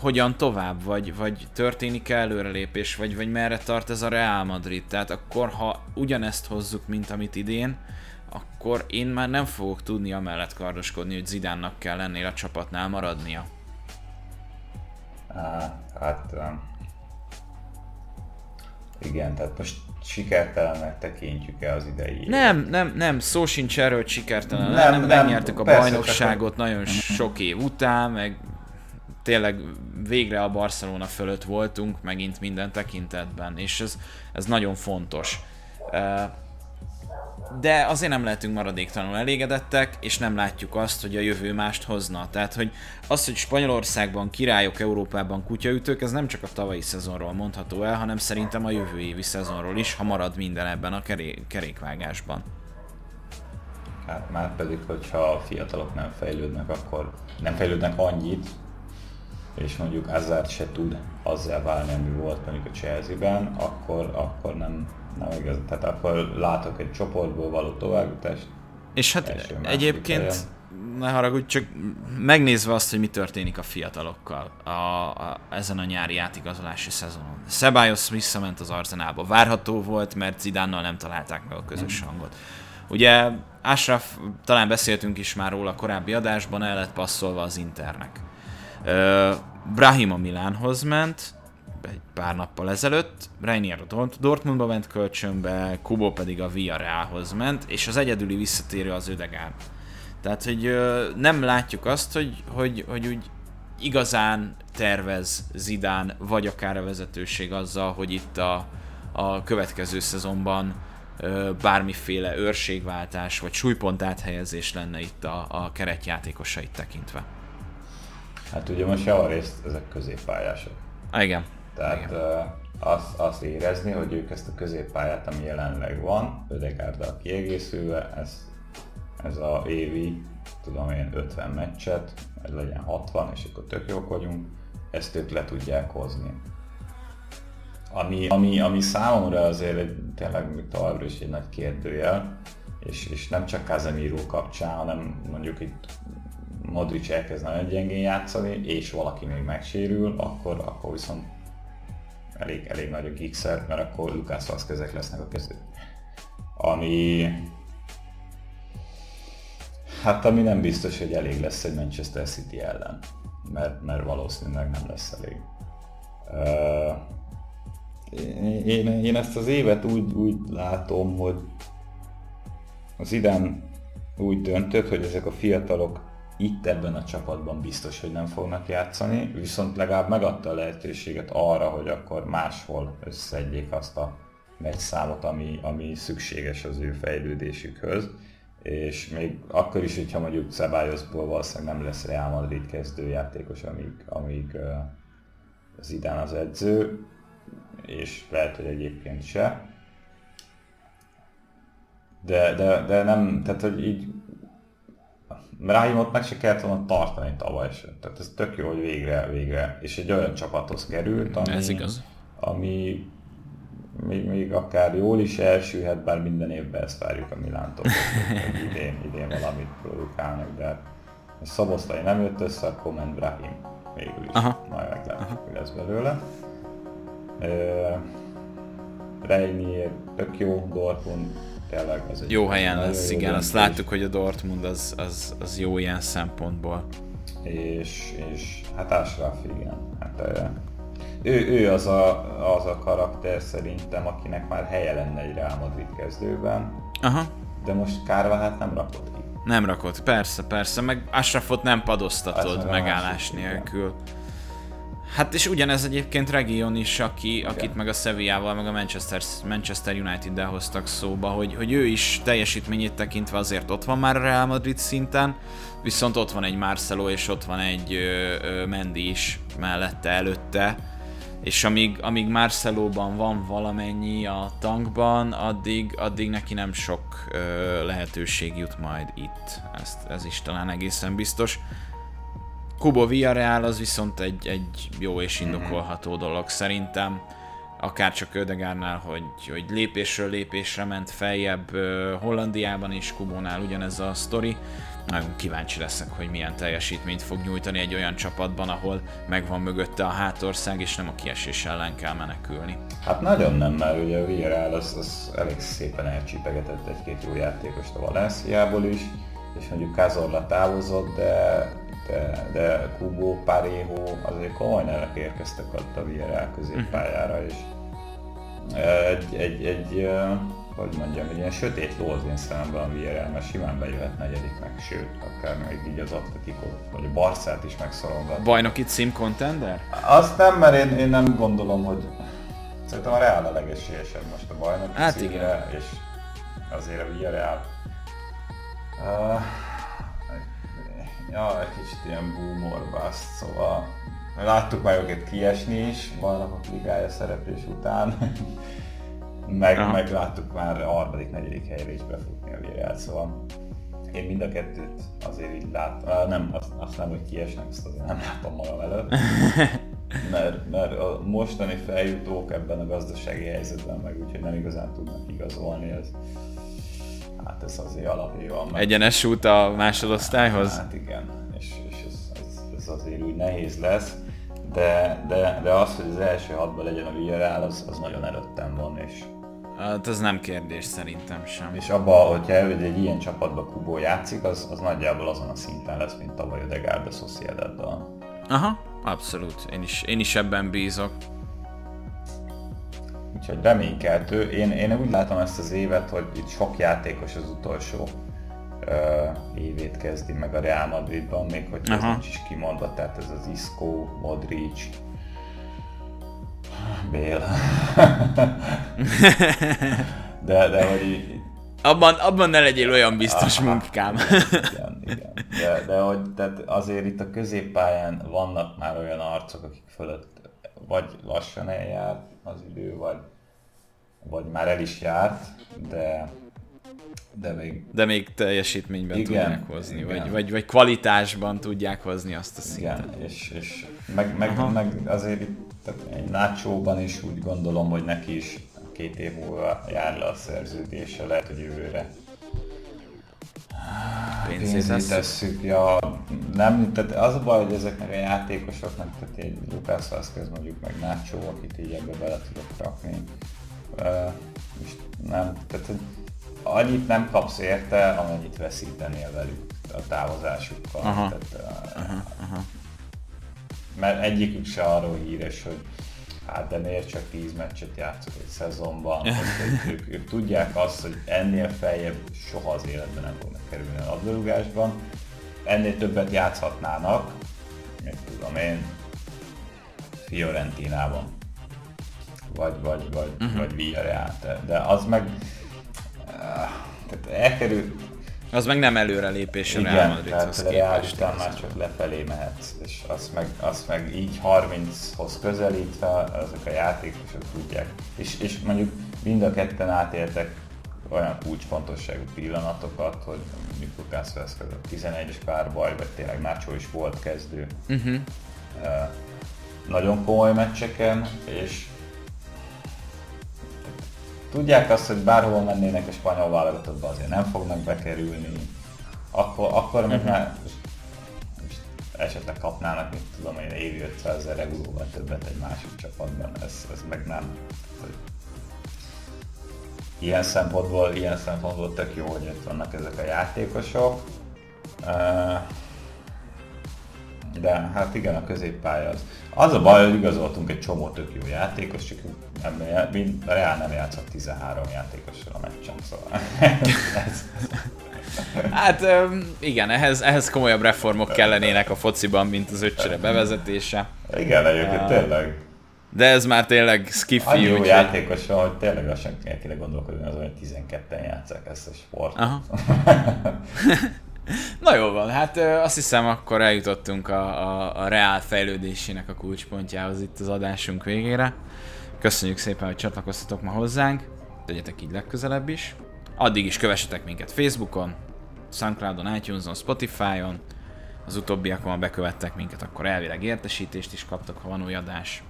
hogyan tovább, vagy, vagy történik-e előrelépés, vagy, vagy merre tart ez a Real Madrid? Tehát akkor, ha ugyanezt hozzuk, mint amit idén, akkor én már nem fogok tudni amellett kardoskodni, hogy Zidánnak kell ennél a csapatnál maradnia. Hát igen, tehát most sikertelennek tekintjük-e az idei? Nem, nem, nem, szó sincs erről, hogy sikertelen. Nem, nem, megnyertük nem, a bajnokságot persze, nagyon sok év után, meg tényleg végre a Barcelona fölött voltunk, megint minden tekintetben, és ez, ez nagyon fontos. De azért nem lehetünk maradéktalanul elégedettek, és nem látjuk azt, hogy a jövő mást hozna. Tehát, hogy az, hogy Spanyolországban királyok, Európában kutyaütők, ez nem csak a tavalyi szezonról mondható el, hanem szerintem a jövő évi szezonról is, ha marad minden ebben a keré- kerékvágásban. Hát már pedig, hogyha a fiatalok nem fejlődnek, akkor nem fejlődnek annyit, és mondjuk Hazard se tud azzal válni, ami volt mondjuk a Chelsea-ben, akkor, akkor nem, nem igaz. Tehát akkor látok egy csoportból való továbbjutást. És hát egyébként, helyen. ne haragudj, csak megnézve azt, hogy mi történik a fiatalokkal a, a, ezen a nyári átigazolási szezonon. Ceballos visszament az Arzenálba. Várható volt, mert Zidánnal nem találták meg a közös hmm. hangot. Ugye Ashraf, talán beszéltünk is már róla korábbi adásban, el lett passzolva az Internek. Uh, Brahim a Milánhoz ment egy pár nappal ezelőtt, Reinier a Dortmundba ment kölcsönbe, Kubo pedig a Villarrealhoz ment, és az egyedüli visszatérő az Ødegaard. Tehát, hogy uh, nem látjuk azt, hogy, hogy, hogy úgy igazán tervez Zidane, vagy akár a vezetőség azzal, hogy itt a, a következő szezonban uh, bármiféle őrségváltás, vagy súlypont áthelyezés lenne itt a, a keretjátékosait tekintve. Hát ugye most javarészt ezek középpályások. Igen. Tehát uh, azt az érezni, hogy ők ezt a középpályát, ami jelenleg van, Ødegárddal kiegészülve, ez, ez a évi, tudom én, ötven meccset, ez legyen hatvan, és akkor tök jók vagyunk, ezt ők le tudják hozni. Ami, ami, ami számomra azért tényleg továbbra is egy nagy kérdőjel, és, és nem csak Casemiro kapcsán, hanem mondjuk itt Modric elkezd nagyon gyengén játszani, és valaki még megsérül, akkor, akkor viszont elég, elég nagy a gigszer, mert akkor Lucas Vázquezek lesznek a kezdők. ami hát ami nem biztos, hogy elég lesz egy Manchester City ellen, mert, mert valószínűleg nem lesz elég. Uh, én, én ezt az évet úgy, úgy látom, hogy az Zidane úgy döntött, hogy ezek a fiatalok itt ebben a csapatban biztos, hogy nem fognak játszani, viszont legalább megadta a lehetőséget arra, hogy akkor máshol összeedjék azt a meccsszámot, ami, ami szükséges az ő fejlődésükhöz. És még akkor is, hogyha mondjuk Ceballos-ból valószínűleg nem lesz Real Madrid kezdőjátékos, amíg, amíg Zidane az edző, és lehet, hogy egyébként se. De, de, de nem, tehát hogy így Brahimot meg se kellett volna tartani tavaly se. Tehát ez tök jó, hogy végre, végre. És egy olyan csapathoz került, ami, ez igaz. ami még, még akár jól is elsülhet, bár minden évben ezt várjuk a Milántól, hogy idén, idén valamit produkálnak, de a Szoboszlai nem jött össze, akkor ment Brahim végül is. Aha. Majd meglátjuk, hogy lesz belőle. Uh, Reinier, tök jó, Dortmund tényleg az jó helyen lesz, igen, döntés. Azt láttuk, hogy a Dortmund az, az, az jó ilyen szempontból. És, és hát Ashraf, igen. Hát, ő, ő az, a, az a karakter szerintem, akinek már helye lenne egy Real Madrid kezdőben. Aha. De most Kárvahát nem rakott ki. Nem rakott, persze, persze, meg Ashrafot nem padoztatod hát, megállás nélkül. Hát és ugyanez egyébként Region is, aki, akit meg a Sevillával, meg a Manchester, Manchester United-del hoztak szóba, hogy, hogy ő is teljesítményét tekintve azért ott van már a Real Madrid szinten, viszont ott van egy Marcelo és ott van egy ö, ö, Mendy is mellette, előtte, és amíg, amíg Marcelóban van valamennyi a tankban, addig, addig neki nem sok ö, lehetőség jut majd itt. Ezt, ez is talán egészen biztos. Kubo Villarreal az viszont egy, egy jó és indokolható dolog szerintem, akárcsak Ødegaardnál, hogy, hogy lépésről lépésre ment feljebb Hollandiában és Kubónál ugyanez a sztori. Nagyon kíváncsi leszek, hogy milyen teljesítményt fog nyújtani egy olyan csapatban, ahol megvan mögötte a hátország és nem a kiesés ellen kell menekülni. Hát nagyon nem, mert ugye a Villarreal az, az elég szépen elcsípegetett egy-két jó játékost a Valenciából is, és mondjuk Cazorla távozott, de De, de Kubo, Parejo, azért komoly nevek érkeztek ott a Villarreal középpályára, és egy, egy, egy, hogy mondjam, egy ilyen sötét ló az én szememben a Villarreal, mert simán bejöhet negyediknek, sőt, akár még így az Atleticot, vagy a Barcát is megszorongat. Bajnoki cím contender? Azt nem, mert én, én nem gondolom, hogy szerintem a Real a legesélyesebb most a bajnoki hát címre, igen. És azért a Villarreal... Uh, Ja, egy kicsit ilyen boomorbász, szóval láttuk már őket kiesni is, Bajnokok Ligája szereplés után, meg, meg láttuk már a harmadik, negyedik helyre is befutni a Villarreal, szóval én mind a kettőt azért így látom, nem, azt, azt nem, hogy kiesnek, azt azért nem látom magam előtt, mert, mert a mostani feljutók ebben a gazdasági helyzetben meg úgyhogy nem igazán tudnak igazolni, ez hát ez azért alapjában meg... Egyenes út a másodosztályhoz? Hát igen, és, és ez, ez, ez azért úgy nehéz lesz, de, de, de az, hogy az első hatban legyen a Villarreal, az, az nagyon előttem van, és... Hát az nem kérdés szerintem sem. És abban, hogyha egy ilyen csapatban Kubo játszik, az, az nagyjából azon a szinten lesz, mint tavaly Ødegaard a Sociedaddal. Aha, abszolút, én is, én is ebben bízok. Úgyhogy reménykeltő. Én, én úgy látom ezt az évet, hogy itt sok játékos az utolsó uh, évét kezdi meg a Real Madridban, még hogy ez nincs is kimondva, tehát ez az Isco, Modric, Bale. de, de hogy így... Abban, abban ne legyél olyan biztos aha, munkám. Igen, igen. De, de hogy tehát azért itt a középpályán vannak már olyan arcok, akik fölött vagy lassan eljárt az idő, vagy, vagy már el is járt, de, de még... De még teljesítményben igen, tudják hozni, igen. Vagy, vagy, vagy kvalitásban tudják hozni azt a szintet. Igen, és, és meg, meg, meg azért itt egy Nachóban is úgy gondolom, hogy neki is két év múlva jár le a szerződése, lehet, hogy jövőre pénzét tesszük, ja, nem, tehát az a baj, hogy ezeknek a játékosoknak, tehát egy Lucas Vázquez mondjuk meg Nacho, akit így ebbe bele tudok rakni, uh, és nem, tehát annyit nem kapsz érte, amennyit veszítenél velük a távozásukkal. Aha. Tehát, aha, aha. Mert egyikük se arról híres, hogy hát de miért csak tíz meccset játszok egy szezonban, ők, ők tudják azt, hogy ennél feljebb soha az életben nem fognak kerülni a labdarúgásban, ennél többet játszhatnának, mit tudom én, Fiorentinában, vagy, vagy, vagy, uh-huh. vagy Villarreal, de az meg tehát elkerül... Az meg nem előrelépés a Real Madridhoz képest. Igen, tehát Real már csak lefelé mehetsz, és azt meg, azt meg így harminchoz közelítve azok a játékosok tudják. És, és mondjuk mind a ketten átéltek olyan kulcsfontosságú pillanatokat, hogy Lucas Vázquez a tizenegyes párbaj, vagy tényleg Nacho is volt kezdő. Uh-huh. Uh, nagyon komoly meccseken, és tudják azt, hogy bárhol mennének a spanyol válogatottba, azért nem fognak bekerülni, akkor, akkor még már esetleg kapnának, mint tudom én, évi ötszázezer euróval többet egy másik csapatban, ez, ez meg nem. Ilyen szempontból, ilyen szempontból tök jó, hogy itt vannak ezek a játékosok. De hát igen, a középpálya az. Az a baj, hogy igazoltunk egy csomó tök jó játékos, csak nem, a Real nem játszott tizenhárom játékossal a meccsen, szóval. Hát igen, ehhez, ehhez komolyabb reformok kellenének a fociban, mint az ötcsere bevezetése. Igen, egyébként tényleg. De ez már tényleg skiffi. Annyi jó játékos van, hogy tényleg lassan el kéne gondolkodni azon, hogy tizenketten játsszák ezt a sportot. Na jól van, hát azt hiszem akkor eljutottunk a, a, a Real fejlődésének a kulcspontjához itt az adásunk végére. Köszönjük szépen, hogy csatlakoztatok ma hozzánk, tegyetek így legközelebb is. Addig is kövessetek minket Facebookon, Soundcloudon, iTuneson, Spotifyon. Az utóbbiakon, ha bekövettek minket, akkor elvileg értesítést is kaptok, ha van új adás.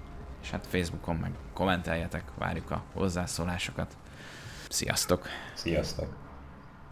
És hát Facebookon meg kommenteljetek, várjuk a hozzászólásokat. Sziasztok! Sziasztok!